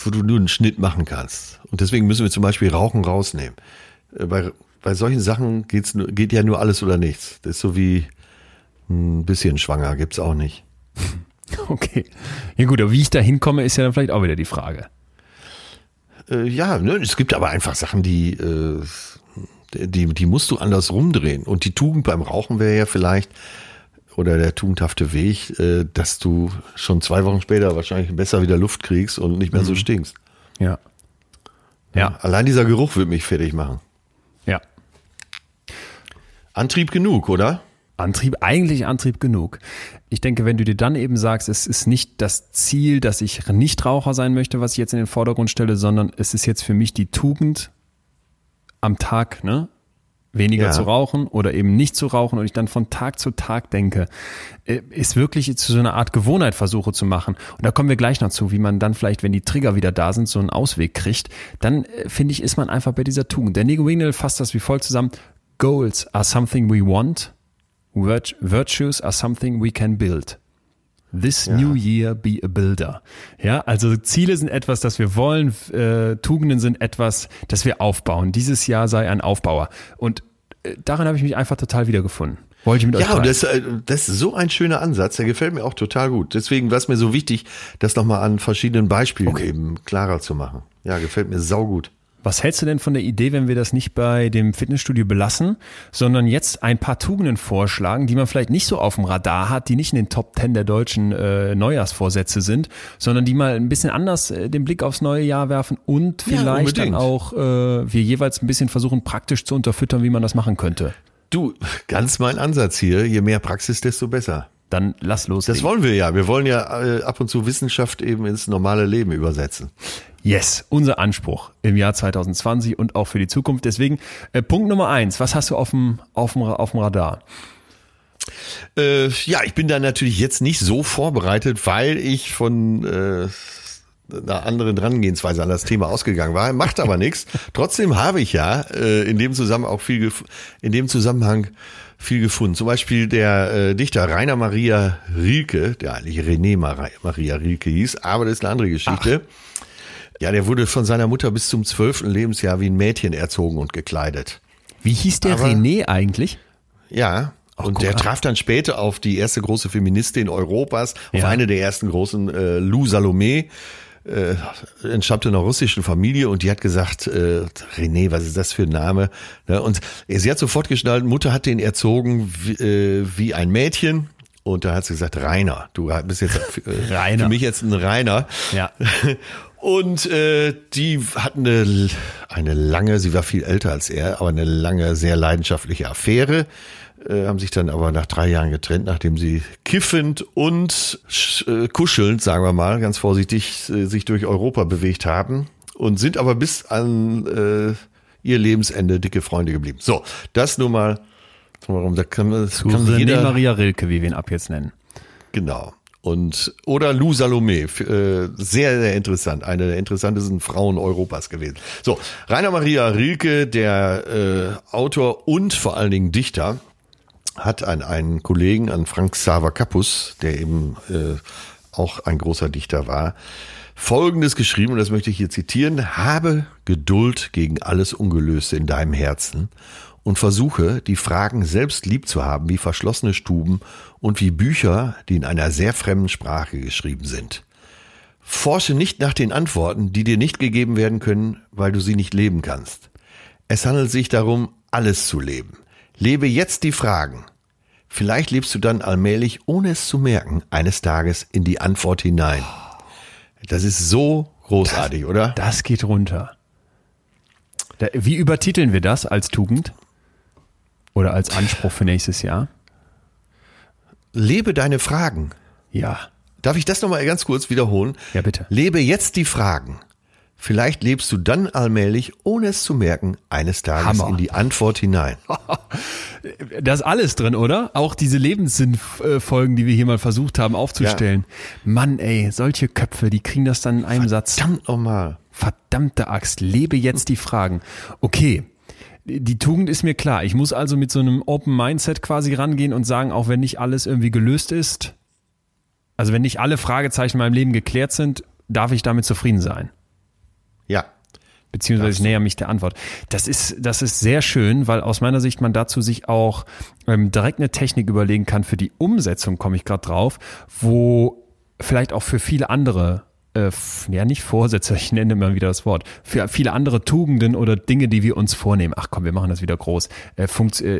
nur einen Schnitt machen kannst. Und deswegen müssen wir zum Beispiel Rauchen rausnehmen. Bei solchen Sachen geht ja nur alles oder nichts. Das ist so wie ein bisschen schwanger, gibt's auch nicht. Okay. Ja gut, aber wie ich da hinkomme, ist ja dann vielleicht auch wieder die Frage. Es gibt aber einfach Sachen, die musst du anders rumdrehen. Und die Tugend beim Rauchen wäre ja vielleicht, oder der tugendhafte Weg, dass du schon 2 Wochen später wahrscheinlich besser wieder Luft kriegst und nicht mehr so stinkst. Ja. Ja. Allein dieser Geruch wird mich fertig machen. Ja. Antrieb genug, oder? Antrieb genug. Ich denke, wenn du dir dann eben sagst, es ist nicht das Ziel, dass ich Nichtraucher sein möchte, was ich jetzt in den Vordergrund stelle, sondern es ist jetzt für mich die Tugend am Tag, ne? Weniger zu rauchen oder eben nicht zu rauchen und ich dann von Tag zu Tag denke, ist wirklich zu so einer Art Gewohnheit versuche zu machen. Und da kommen wir gleich noch zu, wie man dann vielleicht, wenn die Trigger wieder da sind, so einen Ausweg kriegt. Dann, finde ich, ist man einfach bei dieser Tugend. Der Nick Wignall fasst das wie folgt zusammen. Goals are something we want. Virtues are something we can build. This new year be a builder. Ja, also Ziele sind etwas, das wir wollen, Tugenden sind etwas, das wir aufbauen. Dieses Jahr sei ein Aufbauer. Und darin habe ich mich einfach total wiedergefunden. Wollte ich mit euch teilen. Das ist so ein schöner Ansatz, der gefällt mir auch total gut. Deswegen war es mir so wichtig, das nochmal an verschiedenen Beispielen eben klarer zu machen. Ja, gefällt mir saugut. Was hältst du denn von der Idee, wenn wir das nicht bei dem Fitnessstudio belassen, sondern jetzt ein paar Tugenden vorschlagen, die man vielleicht nicht so auf dem Radar hat, die nicht in den Top 10 der deutschen Neujahrsvorsätze sind, sondern die mal ein bisschen anders den Blick aufs neue Jahr werfen und vielleicht dann auch wir jeweils ein bisschen versuchen, praktisch zu unterfüttern, wie man das machen könnte. Du, ganz mein Ansatz hier, je mehr Praxis, desto besser. Dann lass los. Das wollen wir ja. Wir wollen ja ab und zu Wissenschaft eben ins normale Leben übersetzen. Yes, unser Anspruch im Jahr 2020 und auch für die Zukunft. Deswegen Punkt Nummer 1, was hast du auf dem Radar? Ich bin da natürlich jetzt nicht so vorbereitet, weil ich von einer anderen Herangehensweise an das Thema ausgegangen war. Macht aber nichts. Trotzdem habe ich in dem Zusammenhang viel gefunden. Zum Beispiel der Dichter Rainer Maria Rilke, der eigentlich René Maria Rilke hieß, aber das ist eine andere Geschichte. Ach. Ja, der wurde von seiner Mutter bis zum 12. Lebensjahr wie ein Mädchen erzogen und gekleidet. Wie hieß der René eigentlich? Ja, der traf dann später auf die erste große Feministin Europas, auf eine der ersten großen, Lou Salomé, entstammte einer russischen Familie und die hat gesagt, René, was ist das für ein Name? Ja, und sie hat sofort geschnallt, Mutter hat den erzogen wie ein Mädchen. Und da hat sie gesagt, Rainer, du bist jetzt für mich jetzt ein Rainer. Ja. Und die hatten eine lange, sie war viel älter als er, aber eine lange, sehr leidenschaftliche Affäre, haben sich dann aber nach 3 Jahren getrennt, nachdem sie kiffend und kuschelnd, sagen wir mal, ganz vorsichtig, sich durch Europa bewegt haben und sind aber bis an ihr Lebensende dicke Freunde geblieben. So, das nur mal. Warum? Da kann jeder Maria Rilke, wie wir ihn ab jetzt nennen. Genau. Oder Lou Salomé, sehr, sehr interessant, eine der interessantesten Frauen Europas gewesen. So, Rainer Maria Rilke, der Autor und vor allen Dingen Dichter, hat einen Kollegen, an Franz Xaver Kappus, der eben auch ein großer Dichter war, Folgendes geschrieben, und das möchte ich hier zitieren: Habe Geduld gegen alles Ungelöste in deinem Herzen und versuche, die Fragen selbst lieb zu haben, wie verschlossene Stuben und wie Bücher, die in einer sehr fremden Sprache geschrieben sind. Forsche nicht nach den Antworten, die dir nicht gegeben werden können, weil du sie nicht leben kannst. Es handelt sich darum, alles zu leben. Lebe jetzt die Fragen. Vielleicht lebst du dann allmählich, ohne es zu merken, eines Tages in die Antwort hinein. Das ist so großartig, oder? Das geht runter. Wie übertiteln wir das als Tugend? Oder als Anspruch für nächstes Jahr? Lebe deine Fragen. Ja. Darf ich das nochmal ganz kurz wiederholen? Ja, bitte. Lebe jetzt die Fragen. Vielleicht lebst du dann allmählich, ohne es zu merken, eines Tages in die Antwort hinein. Da ist alles drin, oder? Auch diese Lebenssinnfolgen, die wir hier mal versucht haben aufzustellen. Ja. Mann, ey, solche Köpfe, die kriegen das dann in einem Satz. Verdammt nochmal. Verdammte Axt, lebe jetzt die Fragen. Okay. Die Tugend ist mir klar. Ich muss also mit so einem Open Mindset quasi rangehen und sagen, auch wenn nicht alles irgendwie gelöst ist, also wenn nicht alle Fragezeichen in meinem Leben geklärt sind, darf ich damit zufrieden sein. Ja. Beziehungsweise ich näher mich der Antwort. Das ist sehr schön, weil aus meiner Sicht man dazu sich auch direkt eine Technik überlegen kann. Für die Umsetzung komme ich gerade drauf, wo vielleicht auch für viele andere ja nicht Vorsätze, ich nenne immer wieder das Wort, für viele andere Tugenden oder Dinge, die wir uns vornehmen, ach komm, wir machen das wieder groß,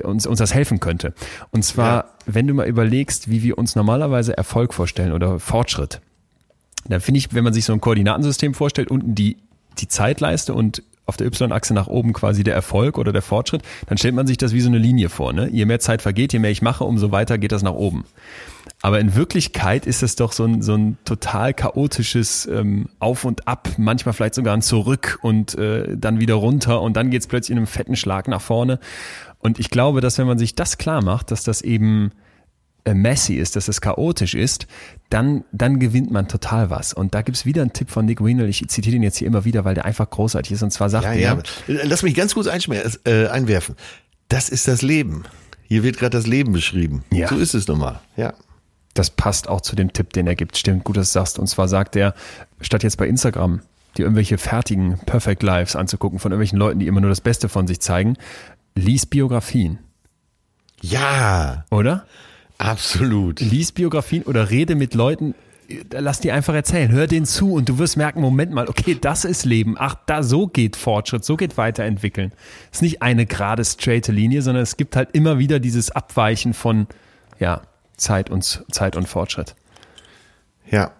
uns das helfen könnte. Und zwar, wenn du mal überlegst, wie wir uns normalerweise Erfolg vorstellen oder Fortschritt, dann finde ich, wenn man sich so ein Koordinatensystem vorstellt, unten die Zeitleiste und auf der Y-Achse nach oben quasi der Erfolg oder der Fortschritt, dann stellt man sich das wie so eine Linie vor. Ne? Je mehr Zeit vergeht, je mehr ich mache, umso weiter geht das nach oben. Aber in Wirklichkeit ist das doch so ein total chaotisches Auf und Ab, manchmal vielleicht sogar ein Zurück und dann wieder runter und dann geht es plötzlich in einem fetten Schlag nach vorne. Und ich glaube, dass wenn man sich das klar macht, dass das eben messy ist, dass es chaotisch ist, dann gewinnt man total was. Und da gibt es wieder einen Tipp von Nick Wignall, ich zitiere den jetzt hier immer wieder, weil der einfach großartig ist und zwar sagt er. Lass mich ganz kurz einwerfen. Das ist das Leben. Hier wird gerade das Leben beschrieben. Ja. So ist es nun mal. Ja. Das passt auch zu dem Tipp, den er gibt. Stimmt, gut, dass du sagst. Und zwar sagt er, statt jetzt bei Instagram dir irgendwelche fertigen Perfect Lives anzugucken von irgendwelchen Leuten, die immer nur das Beste von sich zeigen, lies Biografien. Ja. Oder? Absolut. Lies Biografien oder rede mit Leuten, lass die einfach erzählen, hör denen zu und du wirst merken, Moment mal, okay, das ist Leben, ach, da so geht Fortschritt, so geht Weiterentwickeln. Es ist nicht eine gerade, straighte Linie, sondern es gibt halt immer wieder dieses Abweichen von Zeit und Fortschritt. Ja.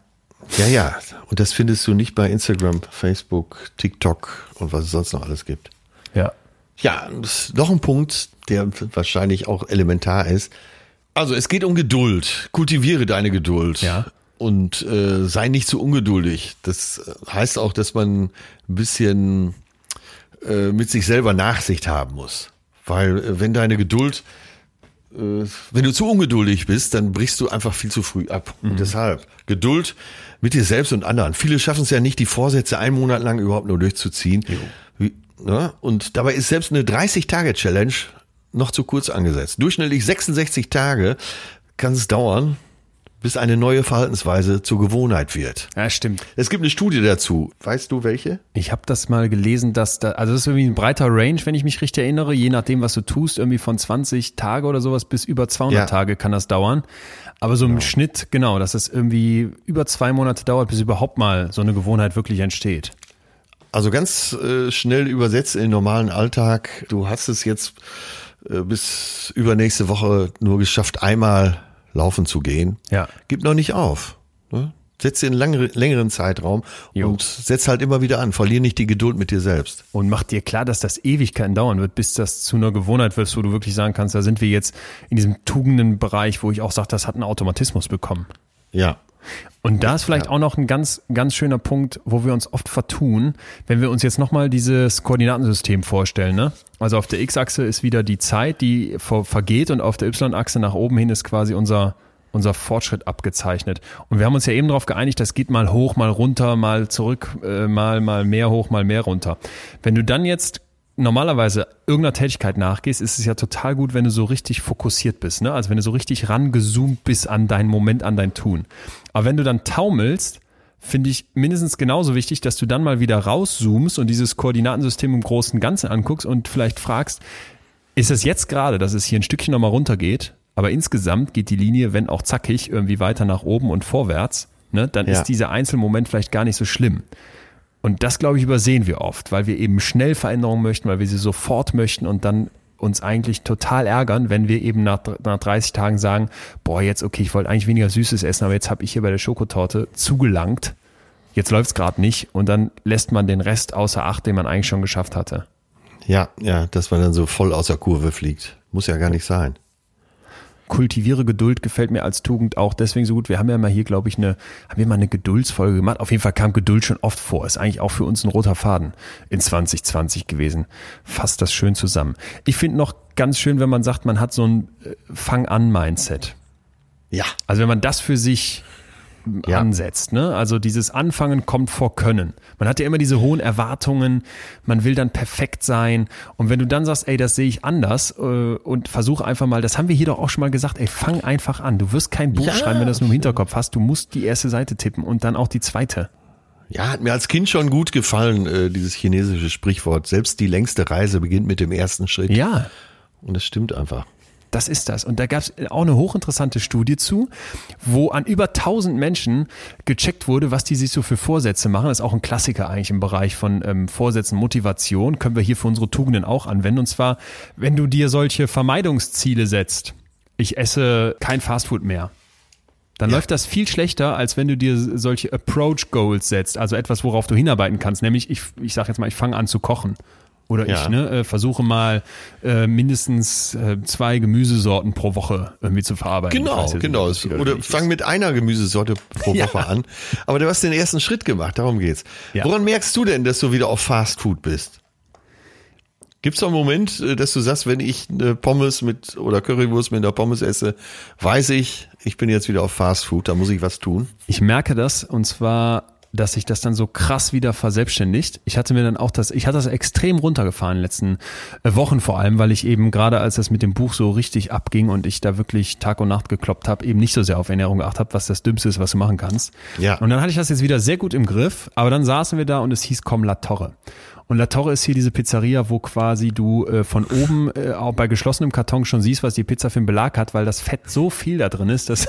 Und das findest du nicht bei Instagram, Facebook, TikTok und was es sonst noch alles gibt. Ja. Ja, das ist noch ein Punkt, der wahrscheinlich auch elementar ist. Also es geht um Geduld. Kultiviere deine Geduld und sei nicht zu ungeduldig. Das heißt auch, dass man ein bisschen mit sich selber Nachsicht haben muss. Weil wenn du zu ungeduldig bist, dann brichst du einfach viel zu früh ab. Mhm. Und deshalb Geduld mit dir selbst und anderen. Viele schaffen es ja nicht, die Vorsätze einen Monat lang überhaupt nur durchzuziehen. Und dabei ist selbst eine 30-Tage-Challenge noch zu kurz angesetzt. Durchschnittlich 66 Tage kann es dauern, bis eine neue Verhaltensweise zur Gewohnheit wird. Ja, stimmt. Es gibt eine Studie dazu. Weißt du welche? Ich habe das mal gelesen, dass das ist irgendwie ein breiter Range, wenn ich mich richtig erinnere, je nachdem, was du tust, irgendwie von 20 Tage oder sowas bis über 200 Tage kann das dauern. Aber so im Schnitt, dass es irgendwie über 2 Monate dauert, bis überhaupt mal so eine Gewohnheit wirklich entsteht. Also ganz schnell übersetzt in den normalen Alltag. Du hast es jetzt bis übernächste Woche nur geschafft, einmal laufen zu gehen. Ja. Gib noch nicht auf. Ne? Setz dir einen längeren Zeitraum und setz halt immer wieder an. Verlier nicht die Geduld mit dir selbst. Und mach dir klar, dass das Ewigkeiten dauern wird, bis das zu einer Gewohnheit wird, wo du wirklich sagen kannst, da sind wir jetzt in diesem Tugendenbereich, wo ich auch sage, das hat einen Automatismus bekommen. Ja. Und da ist vielleicht auch noch ein ganz, ganz schöner Punkt, wo wir uns oft vertun, wenn wir uns jetzt nochmal dieses Koordinatensystem vorstellen. Ne? Also auf der X-Achse ist wieder die Zeit, die vergeht und auf der Y-Achse nach oben hin ist quasi unser Fortschritt abgezeichnet. Und wir haben uns ja eben darauf geeinigt, das geht mal hoch, mal runter, mal zurück, mal mehr hoch, mal mehr runter. Wenn du dann jetzt normalerweise irgendeiner Tätigkeit nachgehst, ist es ja total gut, wenn du so richtig fokussiert bist, ne? Also wenn du so richtig rangezoomt bist an deinen Moment, an dein Tun. Aber wenn du dann taumelst, finde ich mindestens genauso wichtig, dass du dann mal wieder rauszoomst und dieses Koordinatensystem im großen Ganzen anguckst und vielleicht fragst, ist es jetzt gerade, dass es hier ein Stückchen nochmal runtergeht, aber insgesamt geht die Linie, wenn auch zackig, irgendwie weiter nach oben und vorwärts, ne? Dann ist dieser Einzelmoment vielleicht gar nicht so schlimm. Und das, glaube ich, übersehen wir oft, weil wir eben schnell Veränderungen möchten, weil wir sie sofort möchten und dann uns eigentlich total ärgern, wenn wir eben nach 30 Tagen sagen, boah, jetzt okay, ich wollte eigentlich weniger Süßes essen, aber jetzt habe ich hier bei der Schokotorte zugelangt, jetzt läuft's gerade nicht und dann lässt man den Rest außer Acht, den man eigentlich schon geschafft hatte. Ja, dass man dann so voll aus der Kurve fliegt. Muss ja gar nicht sein. Kultiviere Geduld gefällt mir als Tugend auch deswegen so gut. Wir haben ja mal hier, glaube ich, eine Geduldsfolge gemacht. Auf jeden Fall kam Geduld schon oft vor. Ist eigentlich auch für uns ein roter Faden in 2020 gewesen. Fasst das schön zusammen. Ich finde noch ganz schön, wenn man sagt, man hat so ein Fang-an-Mindset. Ja. Also wenn man das für sich ansetzt, ne? Also dieses Anfangen kommt vor Können. Man hat ja immer diese hohen Erwartungen, man will dann perfekt sein und wenn du dann sagst, ey, das sehe ich anders und versuch einfach mal, das haben wir hier doch auch schon mal gesagt, ey, fang einfach an. Du wirst kein Buch schreiben, wenn du das nur im Hinterkopf hast. Du musst die erste Seite tippen und dann auch die zweite. Ja, hat mir als Kind schon gut gefallen, dieses chinesische Sprichwort. Selbst die längste Reise beginnt mit dem ersten Schritt. Ja. Und das stimmt einfach. Das ist das. Und da gab es auch eine hochinteressante Studie zu, wo an über 1000 Menschen gecheckt wurde, was die sich so für Vorsätze machen. Das ist auch ein Klassiker eigentlich im Bereich von Vorsätzen, Motivation. Können wir hier für unsere Tugenden auch anwenden. Und zwar, wenn du dir solche Vermeidungsziele setzt, ich esse kein Fastfood mehr, dann läuft das viel schlechter, als wenn du dir solche Approach-Goals setzt. Also etwas, worauf du hinarbeiten kannst. Nämlich, ich sage jetzt mal, ich fange an zu kochen. Oder versuche mal mindestens 2 Gemüsesorten pro Woche irgendwie zu verarbeiten. Genau. Oder fang mit einer Gemüsesorte pro Woche an. Aber du hast den ersten Schritt gemacht, darum geht's. Ja. Woran merkst du denn, dass du wieder auf Fast Food bist? Gibt's da einen Moment, dass du sagst, wenn ich eine Pommes mit oder Currywurst mit einer Pommes esse, weiß ich, ich bin jetzt wieder auf Fast Food, da muss ich was tun? Ich merke das, und zwar, dass sich das dann so krass wieder verselbstständigt. Ich hatte das extrem runtergefahren in den letzten Wochen vor allem, weil ich eben gerade, als das mit dem Buch so richtig abging und ich da wirklich Tag und Nacht gekloppt habe, eben nicht so sehr auf Ernährung geachtet habe, was das Dümmste ist, was du machen kannst. Ja. Und dann hatte ich das jetzt wieder sehr gut im Griff, aber dann saßen wir da und es hieß, komm, La Torre. Und La Torre ist hier diese Pizzeria, wo quasi du von oben auch bei geschlossenem Karton schon siehst, was die Pizza für einen Belag hat, weil das Fett so viel da drin ist, dass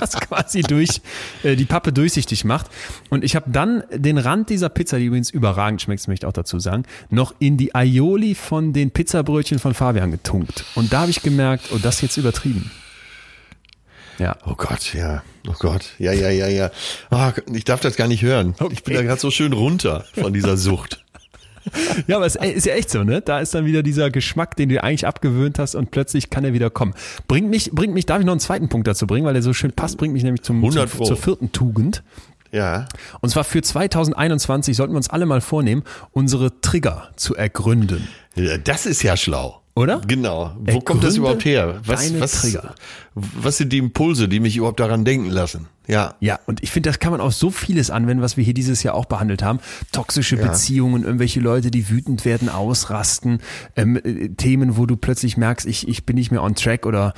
das quasi durch die Pappe durchsichtig macht. Und ich habe dann den Rand dieser Pizza, die übrigens überragend schmeckt, möchte ich auch dazu sagen, noch in die Aioli von den Pizzabrötchen von Fabian getunkt. Und da habe ich gemerkt, oh, das ist jetzt übertrieben. Ja. Oh Gott, ja. Oh Gott. Ja. Oh, ich darf das gar nicht hören. Okay. Ich bin da gerade so schön runter von dieser Sucht. Ja, aber es ist ja echt so, ne? Da ist dann wieder dieser Geschmack, den du eigentlich abgewöhnt hast, und plötzlich kann er wieder kommen. Darf ich noch einen zweiten Punkt dazu bringen, weil der so schön passt, bringt mich nämlich zur 4. Tugend. Ja. Und zwar für 2021 sollten wir uns alle mal vornehmen, unsere Trigger zu ergründen. Ja, das ist ja schlau. Oder? Genau. Wo kommt das überhaupt her? Was Trigger? Was sind die Impulse, die mich überhaupt daran denken lassen? Ja. Ja, und ich finde, das kann man auf so vieles anwenden, was wir hier dieses Jahr auch behandelt haben. Toxische Beziehungen, irgendwelche Leute, die wütend werden, ausrasten, Themen, wo du plötzlich merkst, ich bin nicht mehr on track, oder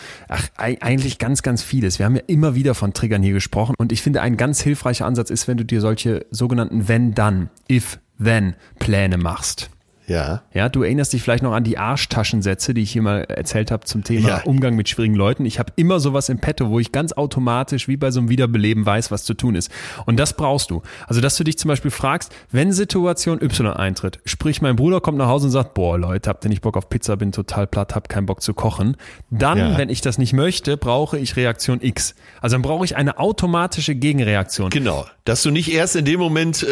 eigentlich ganz, ganz vieles. Wir haben ja immer wieder von Triggern hier gesprochen, und ich finde, ein ganz hilfreicher Ansatz ist, wenn du dir solche sogenannten Wenn-Dann, If-Then-Pläne machst. Ja. Ja, du erinnerst dich vielleicht noch an die Arschtaschensätze, die ich hier mal erzählt habe zum Thema Umgang mit schwierigen Leuten. Ich habe immer sowas im Petto, wo ich ganz automatisch wie bei so einem Wiederbeleben weiß, was zu tun ist. Und das brauchst du. Also, dass du dich zum Beispiel fragst, wenn Situation Y eintritt, sprich mein Bruder kommt nach Hause und sagt, boah Leute, habt ihr nicht Bock auf Pizza, bin total platt, hab keinen Bock zu kochen. Dann, wenn ich das nicht möchte, brauche ich Reaktion X. Also dann brauche ich eine automatische Gegenreaktion. Genau, dass du nicht erst in dem Moment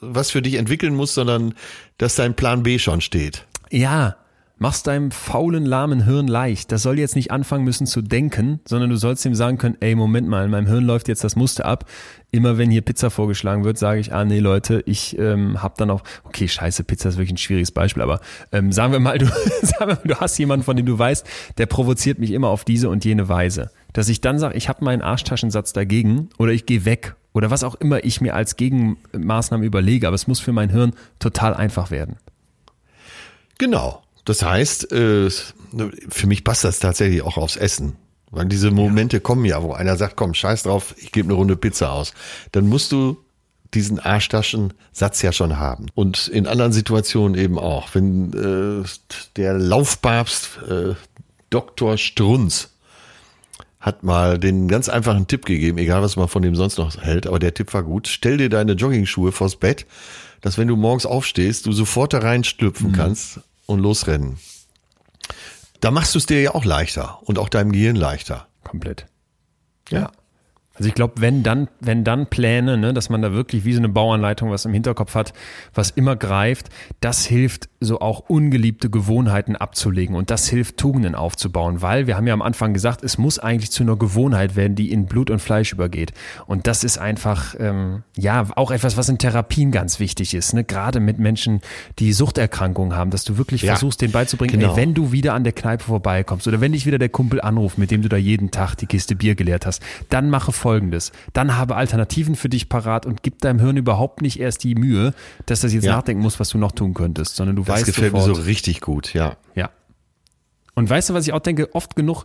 was für dich entwickeln musst, sondern dass dein Plan B schon steht. Ja, mach's deinem faulen, lahmen Hirn leicht. Das soll jetzt nicht anfangen müssen zu denken, sondern du sollst ihm sagen können, ey, Moment mal, in meinem Hirn läuft jetzt das Muster ab. Immer wenn hier Pizza vorgeschlagen wird, sage ich, nee, Leute, ich hab dann auch, okay, scheiße, Pizza ist wirklich ein schwieriges Beispiel, aber sagen wir mal, du hast jemanden, von dem du weißt, der provoziert mich immer auf diese und jene Weise. Dass ich dann sage, ich habe meinen Arschtaschensatz dagegen, oder ich gehe weg, oder was auch immer ich mir als Gegenmaßnahmen überlege, aber es muss für mein Hirn total einfach werden. Genau. Das heißt, für mich passt das tatsächlich auch aufs Essen. Weil diese Momente kommen ja, wo einer sagt, komm, scheiß drauf, ich gebe eine Runde Pizza aus. Dann musst du diesen Arschtaschensatz ja schon haben. Und in anderen Situationen eben auch. Wenn der Laufpapst Dr. Strunz hat mal den ganz einfachen Tipp gegeben, egal was man von dem sonst noch hält, aber der Tipp war gut. Stell dir deine Joggingschuhe vors Bett, dass wenn du morgens aufstehst, du sofort da reinschlüpfen kannst und losrennen. Da machst du es dir ja auch leichter und auch deinem Gehirn leichter. Komplett. Ja. Also ich glaube, wenn dann Pläne, ne, dass man da wirklich wie so eine Bauanleitung was im Hinterkopf hat, was immer greift, das hilft so auch ungeliebte Gewohnheiten abzulegen, und das hilft Tugenden aufzubauen, weil wir haben ja am Anfang gesagt, es muss eigentlich zu einer Gewohnheit werden, die in Blut und Fleisch übergeht, und das ist einfach auch etwas, was in Therapien ganz wichtig ist, ne? Gerade mit Menschen, die Suchterkrankungen haben, dass du wirklich versuchst, denen beizubringen, ey, wenn du wieder an der Kneipe vorbeikommst oder wenn dich wieder der Kumpel anruft, mit dem du da jeden Tag die Kiste Bier geleert hast, dann mache Folgendes. Dann habe Alternativen für dich parat und gib deinem Hirn überhaupt nicht erst die Mühe, dass das jetzt nachdenken muss, was du noch tun könntest, sondern du weißt sofort. Das gefällt mir so richtig gut, ja. Und weißt du, was ich auch denke, oft genug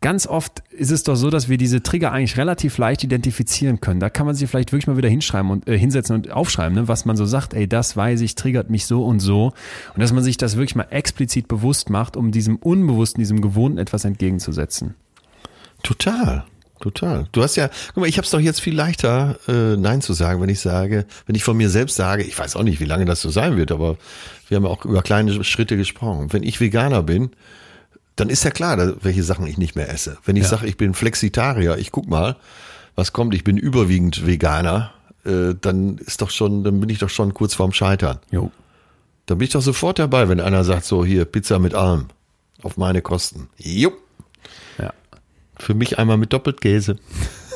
ganz oft ist es doch so, dass wir diese Trigger eigentlich relativ leicht identifizieren können. Da kann man sich vielleicht wirklich mal wieder hinschreiben und hinsetzen und aufschreiben, ne, was man so sagt, ey, das weiß ich, triggert mich so und so. Und dass man sich das wirklich mal explizit bewusst macht, um diesem Unbewussten, diesem Gewohnten etwas entgegenzusetzen. Total. Du hast ja, guck mal, ich habe es doch jetzt viel leichter, Nein zu sagen, wenn ich von mir selbst sage, ich weiß auch nicht, wie lange das so sein wird, aber wir haben ja auch über kleine Schritte gesprochen. Wenn ich Veganer bin, dann ist ja klar, welche Sachen ich nicht mehr esse. Wenn ich sage, ich bin Flexitarier, ich guck mal, was kommt, ich bin überwiegend Veganer, dann bin ich doch schon kurz vorm Scheitern. Jo. Dann bin ich doch sofort dabei, wenn einer sagt, so hier, Pizza mit allem, auf meine Kosten. Jo. Ja. Für mich einmal mit Doppelkäse.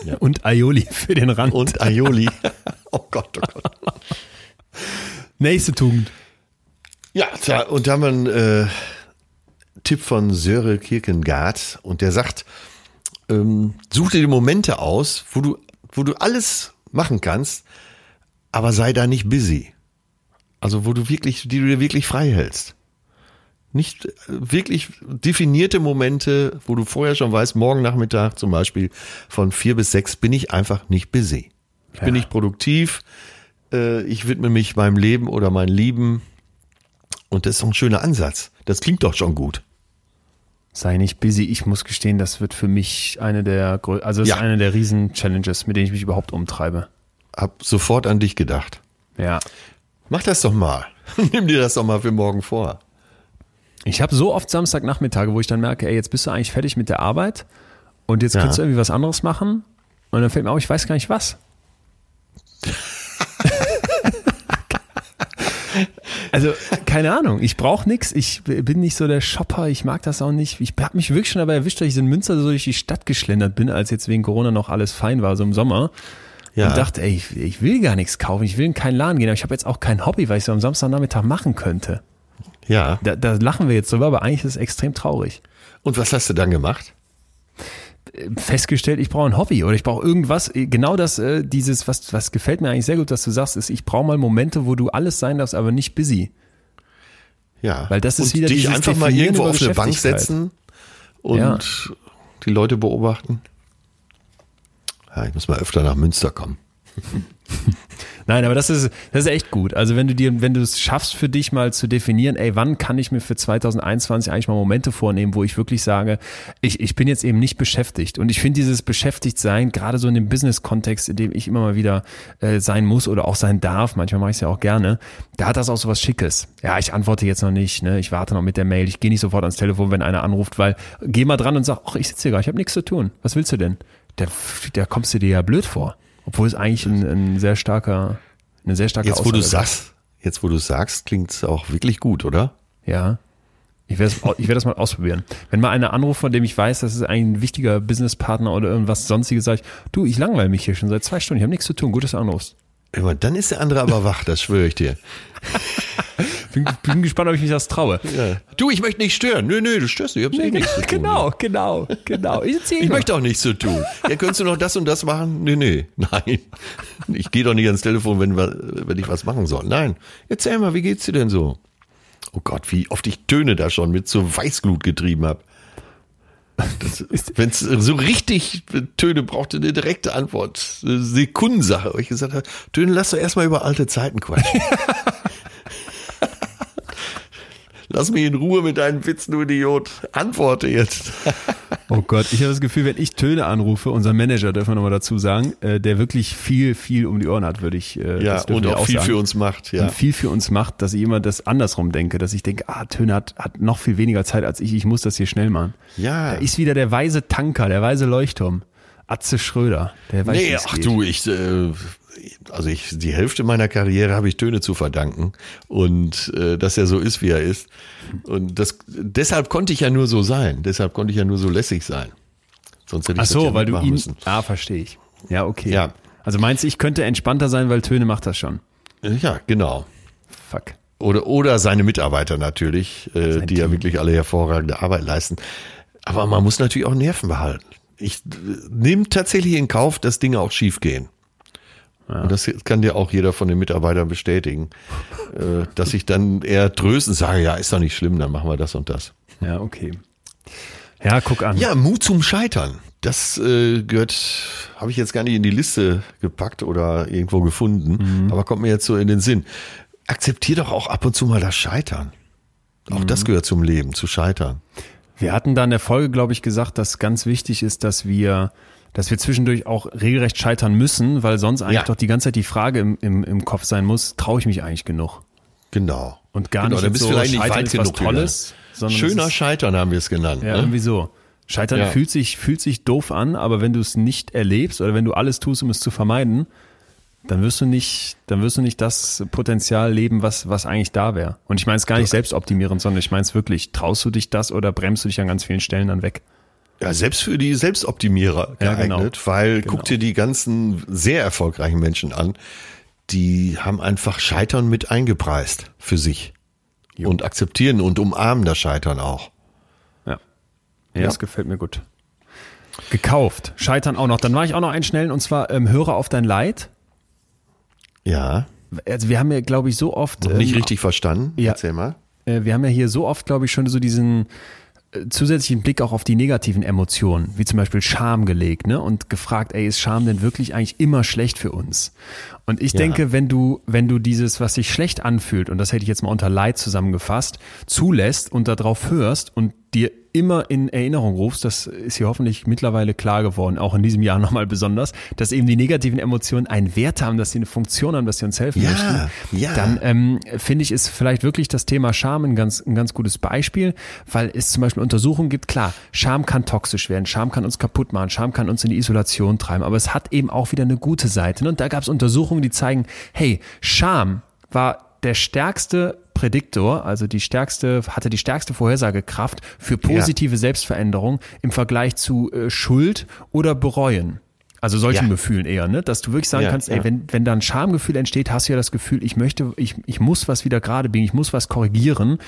Ja. Und Aioli für den Rand. Und Aioli. Oh Gott. Nächste Tugend. Ja, und da haben wir einen Tipp von Søren Kierkegaard. Und der sagt, such dir die Momente aus, wo du alles machen kannst, aber sei da nicht busy. Also die du dir wirklich frei hältst. Nicht wirklich definierte Momente, wo du vorher schon weißt, morgen Nachmittag zum Beispiel von 4 bis 6 bin ich einfach nicht busy. Bin nicht produktiv, ich widme mich meinem Leben oder meinen Lieben. Und das ist doch ein schöner Ansatz. Das klingt doch schon gut. Sei nicht busy. Ich muss gestehen, das wird für mich ist eine der Riesen-Challenges, mit denen ich mich überhaupt umtreibe. Hab sofort an dich gedacht. Ja. Mach das doch mal. Nimm dir das doch mal für morgen vor. Ich habe so oft Samstagnachmittage, wo ich dann merke, ey, jetzt bist du eigentlich fertig mit der Arbeit und jetzt kannst du irgendwie was anderes machen und dann fällt mir auf, ich weiß gar nicht was. Also, keine Ahnung, ich brauche nichts, ich bin nicht so der Shopper, ich mag das auch nicht. Ich habe mich wirklich schon dabei erwischt, dass ich in Münster so durch die Stadt geschlendert bin, als jetzt wegen Corona noch alles fein war, so im Sommer. Ja. Und dachte, ey, ich will gar nichts kaufen, ich will in keinen Laden gehen, aber ich habe jetzt auch kein Hobby, was ich so am Samstagnachmittag machen könnte. Ja. Da lachen wir jetzt drüber, aber eigentlich ist es extrem traurig. Und was hast du dann gemacht? Festgestellt, ich brauche ein Hobby oder ich brauche irgendwas. Genau das, dieses, was gefällt mir eigentlich sehr gut, dass du sagst, ist, ich brauche mal Momente, wo du alles sein darfst, aber nicht busy. Ja. Weil das ist und wieder dich einfach mal irgendwo auf eine Bank setzen und die Leute beobachten. Ja, ich muss mal öfter nach Münster kommen. Nein, aber das ist echt gut. Also wenn du es schaffst für dich mal zu definieren, ey, wann kann ich mir für 2021 eigentlich mal Momente vornehmen, wo ich wirklich sage, ich bin jetzt eben nicht beschäftigt. Und ich finde dieses Beschäftigtsein, gerade so in dem Business-Kontext, in dem ich immer mal wieder sein muss oder auch sein darf, manchmal mache ich es ja auch gerne, da hat das auch so was Schickes. Ja, ich antworte jetzt noch nicht, ne? Ich warte noch mit der Mail, ich gehe nicht sofort ans Telefon, wenn einer anruft, weil geh mal dran und sag, ach, ich sitze hier gar nicht, ich habe nichts zu tun. Was willst du denn? Da kommst du dir ja blöd vor. Obwohl es eigentlich eine sehr starke Aussage ist. Jetzt, wo du sagst, klingt es auch wirklich gut, oder? Ja. Ich werde das mal ausprobieren. Wenn mal einer anruft, von dem ich weiß, das ist ein wichtiger Businesspartner oder irgendwas Sonstiges, sage ich, du, ich langweile mich hier schon seit 2 Stunden, ich habe nichts zu tun, gut, dass du anrufst. Dann ist der andere aber wach, das schwöre ich dir. Bin gespannt, ob ich mich das traue. Ja. Du, ich möchte nicht stören. Nö, du störst nicht. Ich hab's eh nichts zu tun. Genau. Ich möchte auch nichts zu tun. Ja, könntest du noch das und das machen? Nein. Ich gehe doch nicht ans Telefon, wenn ich was machen soll. Nein. Erzähl mal, wie geht's dir denn so? Oh Gott, wie oft ich Töne da schon mit zur Weißglut getrieben habe. Wenn es so richtig Töne brauchte, eine direkte Antwort. Eine Sekundensache. Ich gesagt habe, Töne, lass doch erstmal über alte Zeiten quatschen. Lass mich in Ruhe mit deinen Witzen, du Idiot. Antworte jetzt. Oh Gott, ich habe das Gefühl, wenn ich Töne anrufe, unser Manager, dürfen wir nochmal dazu sagen, der wirklich viel, viel um die Ohren hat, würde ich das dürfen wir auch sagen. Und auch viel für uns macht. Ja. Und viel für uns macht, dass ich immer das andersrum denke, dass ich denke, Töne hat noch viel weniger Zeit als ich muss das hier schnell machen. Ja. Da ist wieder der weise Tanker, der weise Leuchtturm. Atze Schröder. Der weiß, nee, ach geht. Du, die Hälfte meiner Karriere habe ich Töne zu verdanken und dass er so ist, wie er ist. Und deshalb konnte ich ja nur so sein. Deshalb konnte ich ja nur so lässig sein. Sonst hätte ich weil du ihn müssen. Ah, verstehe ich. Ja, okay. Ja. Also meinst du, ich könnte entspannter sein, weil Töne macht das schon? Ja, genau. Fuck. Oder seine Mitarbeiter natürlich, die Team. Ja wirklich alle hervorragende Arbeit leisten. Aber man muss natürlich auch Nerven behalten. Ich nehme tatsächlich in Kauf, dass Dinge auch schief gehen. Ja. Und das kann dir auch jeder von den Mitarbeitern bestätigen, dass ich dann eher tröstend sage, ja, ist doch nicht schlimm, dann machen wir das und das. Ja, okay. Ja, guck an. Ja, Mut zum Scheitern. Das gehört, habe ich jetzt gar nicht in die Liste gepackt oder irgendwo gefunden, aber kommt mir jetzt so in den Sinn. Akzeptier doch auch ab und zu mal das Scheitern. Auch das gehört zum Leben, zu scheitern. Wir hatten da in der Folge, glaube ich, gesagt, dass ganz wichtig ist, dass wir zwischendurch auch regelrecht scheitern müssen, weil sonst eigentlich doch die ganze Zeit die Frage im Kopf sein muss, traue ich mich eigentlich genug? Genau. Und gar nicht, dann bist so, vielleicht nicht weit ist genug was Tolles. Schöner Scheitern haben wir es genannt. Ja, ne? Irgendwie so. Scheitern fühlt sich doof an, aber wenn du es nicht erlebst oder wenn du alles tust, um es zu vermeiden, dann wirst du nicht das Potenzial leben, was eigentlich da wäre. Und ich meine es gar nicht selbstoptimierend, sondern ich meine es wirklich, traust du dich das oder bremst du dich an ganz vielen Stellen dann weg? Ja, selbst für die Selbstoptimierer geeignet, weil guck dir die ganzen sehr erfolgreichen Menschen an, die haben einfach Scheitern mit eingepreist für sich und akzeptieren und umarmen das Scheitern auch. Ja, das gefällt mir gut. Gekauft, Scheitern auch noch. Dann war ich auch noch einen schnellen, und zwar höre auf dein Leid. Ja. Also wir haben ja, glaube ich, so oft... Nicht richtig verstanden, erzähl mal. Wir haben ja hier so oft, glaube ich, schon so diesen zusätzlichen Blick auch auf die negativen Emotionen, wie zum Beispiel Scham gelegt, ne? Und gefragt, ey, ist Scham denn wirklich eigentlich immer schlecht für uns? Und ich denke, wenn du dieses, was sich schlecht anfühlt, und das hätte ich jetzt mal unter Leid zusammengefasst, zulässt und darauf hörst und dir immer in Erinnerung rufst, das ist hier hoffentlich mittlerweile klar geworden, auch in diesem Jahr nochmal besonders, dass eben die negativen Emotionen einen Wert haben, dass sie eine Funktion haben, dass sie uns helfen möchten, dann finde ich, ist vielleicht wirklich das Thema Scham ein ganz gutes Beispiel, weil es zum Beispiel Untersuchungen gibt, klar, Scham kann toxisch werden, Scham kann uns kaputt machen, Scham kann uns in die Isolation treiben, aber es hat eben auch wieder eine gute Seite. Und da gab es Untersuchungen, die zeigen, hey, Scham war der stärkste Prädiktor, also hatte die stärkste Vorhersagekraft für positive Selbstveränderung im Vergleich zu Schuld oder Bereuen. Also solchen Gefühlen eher, ne? Dass du wirklich sagen kannst, ey, wenn da ein Schamgefühl entsteht, hast du ja das Gefühl, ich muss was wieder gerade biegen, ich muss was korrigieren.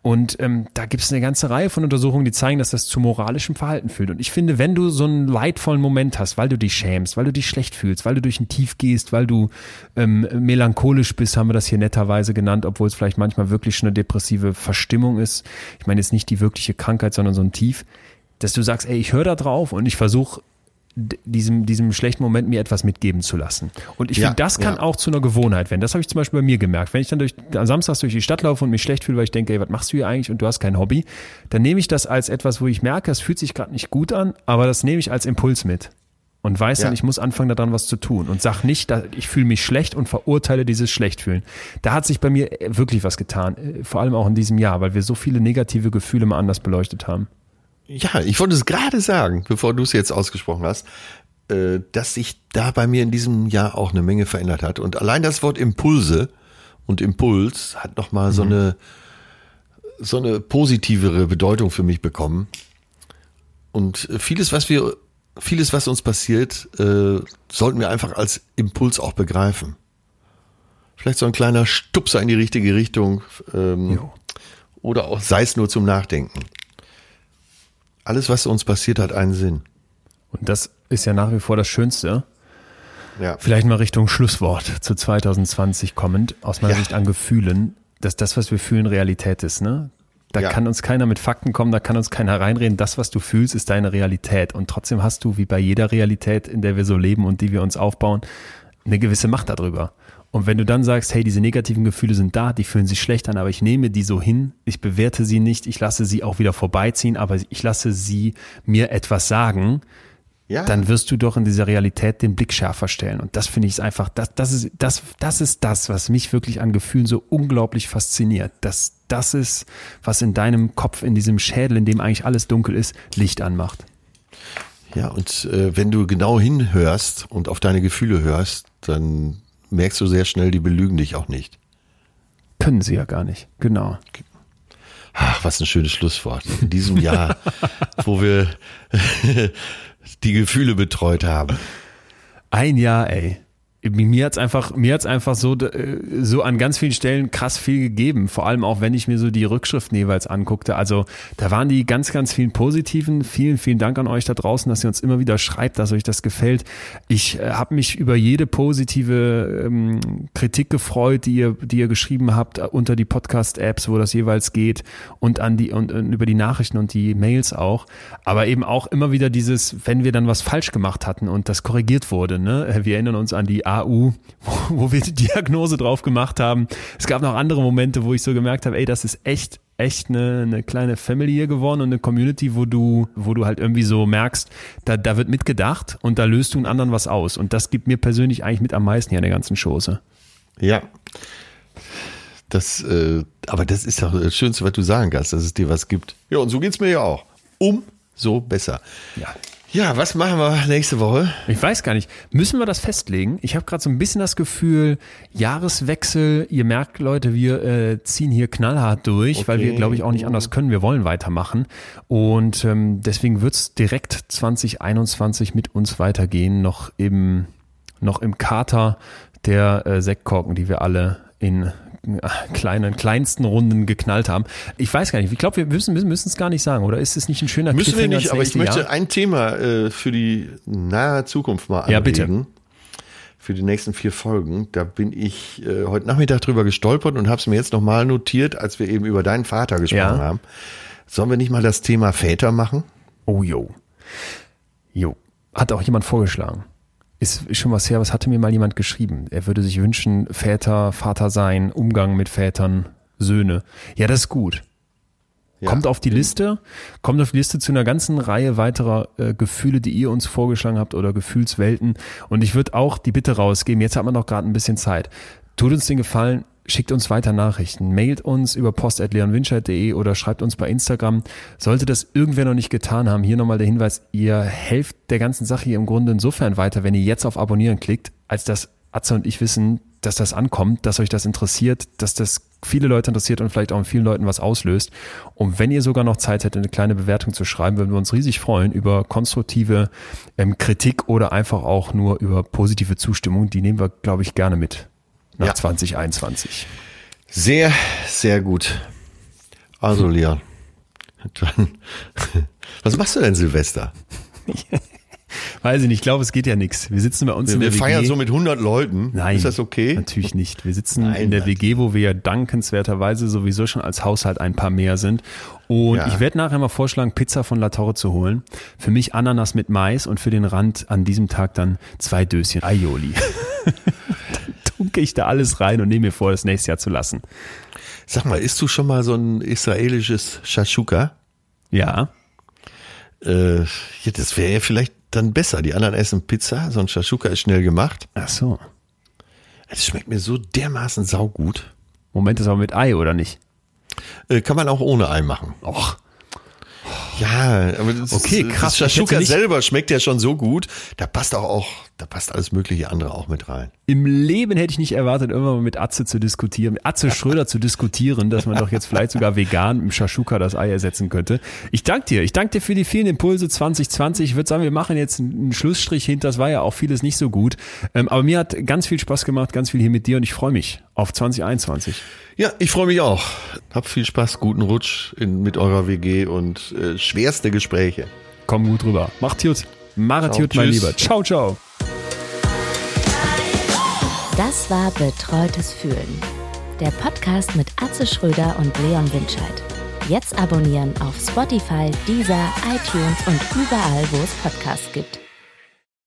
Und da gibt es eine ganze Reihe von Untersuchungen, die zeigen, dass das zu moralischem Verhalten führt. Und ich finde, wenn du so einen leidvollen Moment hast, weil du dich schämst, weil du dich schlecht fühlst, weil du durch ein Tief gehst, weil du melancholisch bist, haben wir das hier netterweise genannt, obwohl es vielleicht manchmal wirklich schon eine depressive Verstimmung ist. Ich meine jetzt nicht die wirkliche Krankheit, sondern so ein Tief, dass du sagst, ey, ich höre da drauf und ich versuche, diesem schlechten Moment mir etwas mitgeben zu lassen. Und ich finde, das kann auch zu einer Gewohnheit werden. Das habe ich zum Beispiel bei mir gemerkt. Wenn ich dann am Samstag durch die Stadt laufe und mich schlecht fühle, weil ich denke, ey, was machst du hier eigentlich und du hast kein Hobby, dann nehme ich das als etwas, wo ich merke, es fühlt sich gerade nicht gut an, aber das nehme ich als Impuls mit. Und weiß dann, ich muss anfangen, daran was zu tun. Und sag nicht, ich fühle mich schlecht und verurteile dieses Schlechtfühlen. Da hat sich bei mir wirklich was getan. Vor allem auch in diesem Jahr, weil wir so viele negative Gefühle mal anders beleuchtet haben. Ja, ich wollte es gerade sagen, bevor du es jetzt ausgesprochen hast, dass sich da bei mir in diesem Jahr auch eine Menge verändert hat. Und allein das Wort Impulse und Impuls hat nochmal so eine positivere Bedeutung für mich bekommen. Und vieles, was uns passiert, sollten wir einfach als Impuls auch begreifen. Vielleicht so ein kleiner Stupser in die richtige Richtung, oder auch sei es nur zum Nachdenken. Alles, was uns passiert, hat einen Sinn. Und das ist ja nach wie vor das Schönste. Ja. Vielleicht mal Richtung Schlusswort zu 2020 kommend, aus meiner Sicht an Gefühlen, dass das, was wir fühlen, Realität ist. Ne? Da kann uns keiner mit Fakten kommen, da kann uns keiner reinreden. Das, was du fühlst, ist deine Realität. Und trotzdem hast du, wie bei jeder Realität, in der wir so leben und die wir uns aufbauen, eine gewisse Macht darüber. Und wenn du dann sagst, hey, diese negativen Gefühle sind da, die fühlen sich schlecht an, aber ich nehme die so hin, ich bewerte sie nicht, ich lasse sie auch wieder vorbeiziehen, aber ich lasse sie mir etwas sagen, dann wirst du doch in dieser Realität den Blick schärfer stellen. Und das finde ich einfach, das ist das, was mich wirklich an Gefühlen so unglaublich fasziniert. Das ist, was in deinem Kopf, in diesem Schädel, in dem eigentlich alles dunkel ist, Licht anmacht. Ja, und wenn du genau hinhörst und auf deine Gefühle hörst, dann merkst du sehr schnell, die belügen dich auch nicht. Können sie ja gar nicht, genau. Ach, was ein schönes Schlusswort. In diesem Jahr, wo wir die Gefühle betreut haben. Ein Jahr, ey. Mir hat's einfach so an ganz vielen Stellen krass viel gegeben. Vor allem auch, wenn ich mir so die Rückschriften jeweils anguckte. Also da waren die ganz, ganz vielen positiven. Vielen, vielen Dank an euch da draußen, dass ihr uns immer wieder schreibt, dass euch das gefällt. Ich habe mich über jede positive Kritik gefreut, die ihr geschrieben habt unter die Podcast-Apps, wo das jeweils geht, und an die und über die Nachrichten und die Mails auch. Aber eben auch immer wieder dieses, wenn wir dann was falsch gemacht hatten und das korrigiert wurde. Ne? Wir erinnern uns an die AU, wo wir die Diagnose drauf gemacht haben. Es gab noch andere Momente, wo ich so gemerkt habe, ey, das ist echt eine kleine Family hier geworden und eine Community, wo du halt irgendwie so merkst, da wird mitgedacht und da löst du einen anderen was aus. Und das gibt mir persönlich eigentlich mit am meisten hier an der ganzen Chose. Ja. Das, aber das ist doch das Schönste, was du sagen kannst, dass es dir was gibt. Ja, und so geht's mir ja auch. Umso besser. Ja. Ja, was machen wir nächste Woche? Ich weiß gar nicht. Müssen wir das festlegen? Ich habe gerade so ein bisschen das Gefühl, Jahreswechsel, ihr merkt, Leute, wir ziehen hier knallhart durch, okay, weil wir, glaube ich, auch nicht anders können. Wir wollen weitermachen. Und deswegen wird es direkt 2021 mit uns weitergehen, noch im Kater der Sektkorken, die wir alle in kleinsten Runden geknallt haben. Ich weiß gar nicht. Ich glaube, wir müssen es gar nicht sagen, oder? Ist es nicht ein schöner Cliffhanger? Müssen wir nicht, aber ich möchte ein Thema für die nahe Zukunft mal anregen. Ja, bitte. Für die nächsten 4 Folgen. Da bin ich heute Nachmittag drüber gestolpert und habe es mir jetzt nochmal notiert, als wir eben über deinen Vater gesprochen haben. Sollen wir nicht mal das Thema Väter machen? Oh, jo. Hat auch jemand vorgeschlagen. Ist schon was her, was hatte mir mal jemand geschrieben? Er würde sich wünschen, Väter, Vater sein, Umgang mit Vätern, Söhne. Ja, das ist gut. Ja. Kommt auf die Liste zu einer ganzen Reihe weiterer Gefühle, die ihr uns vorgeschlagen habt, oder Gefühlswelten. Und ich würde auch die Bitte rausgeben, jetzt hat man noch gerade ein bisschen Zeit. Tut uns den Gefallen, schickt uns weiter Nachrichten, mailt uns über post@leonwindscheid.de oder schreibt uns bei Instagram. Sollte das irgendwer noch nicht getan haben, hier nochmal der Hinweis, ihr helft der ganzen Sache hier im Grunde insofern weiter, wenn ihr jetzt auf Abonnieren klickt, als dass Atze und ich wissen, dass das ankommt, dass euch das interessiert, dass das viele Leute interessiert und vielleicht auch in vielen Leuten was auslöst. Und wenn ihr sogar noch Zeit hättet, eine kleine Bewertung zu schreiben, würden wir uns riesig freuen über konstruktive Kritik oder einfach auch nur über positive Zustimmung. Die nehmen wir, glaube ich, gerne mit. Nach 2021. Sehr, sehr gut. Also Leon, dann, was machst du denn Silvester? Weiß ich nicht, ich glaube, es geht ja nichts. Wir sitzen bei uns in der WG. Wir feiern so mit 100 Leuten. Nein, ist das okay? Natürlich nicht. Wir sitzen in der WG, wo wir ja dankenswerterweise sowieso schon als Haushalt ein paar mehr sind. Und ich werde nachher mal vorschlagen, Pizza von La Torre zu holen. Für mich Ananas mit Mais und für den Rand an diesem Tag dann 2 Döschen Aioli. Gucke ich da alles rein und nehme mir vor, das nächstes Jahr zu lassen. Sag mal, isst du schon mal so ein israelisches Shakshuka? Ja. Das wäre ja vielleicht dann besser. Die anderen essen Pizza, so ein Shakshuka ist schnell gemacht. Ach so. Es schmeckt mir so dermaßen saugut. Moment, ist aber mit Ei, oder nicht? Kann man auch ohne Ei machen. Och. Ja, aber das Shakshuka selber schmeckt ja schon so gut, da passt alles mögliche andere auch mit rein. Im Leben hätte ich nicht erwartet, irgendwann mal mit Atze Schröder zu diskutieren, dass man doch jetzt vielleicht sogar vegan im Shakshuka das Ei ersetzen könnte. Ich danke dir für die vielen Impulse 2020. Ich würde sagen, wir machen jetzt einen Schlussstrich hinter, das war ja auch vieles nicht so gut. Aber mir hat ganz viel Spaß gemacht, ganz viel hier mit dir, und ich freue mich auf 2021. Ja, ich freue mich auch. Habt viel Spaß, guten Rutsch mit eurer WG und schwerste Gespräche. Komm gut rüber. Macht's gut, mein Lieber. Ciao, ciao. Das war Betreutes Fühlen. Der Podcast mit Atze Schröder und Leon Windscheid. Jetzt abonnieren auf Spotify, Deezer, iTunes und überall, wo es Podcasts gibt.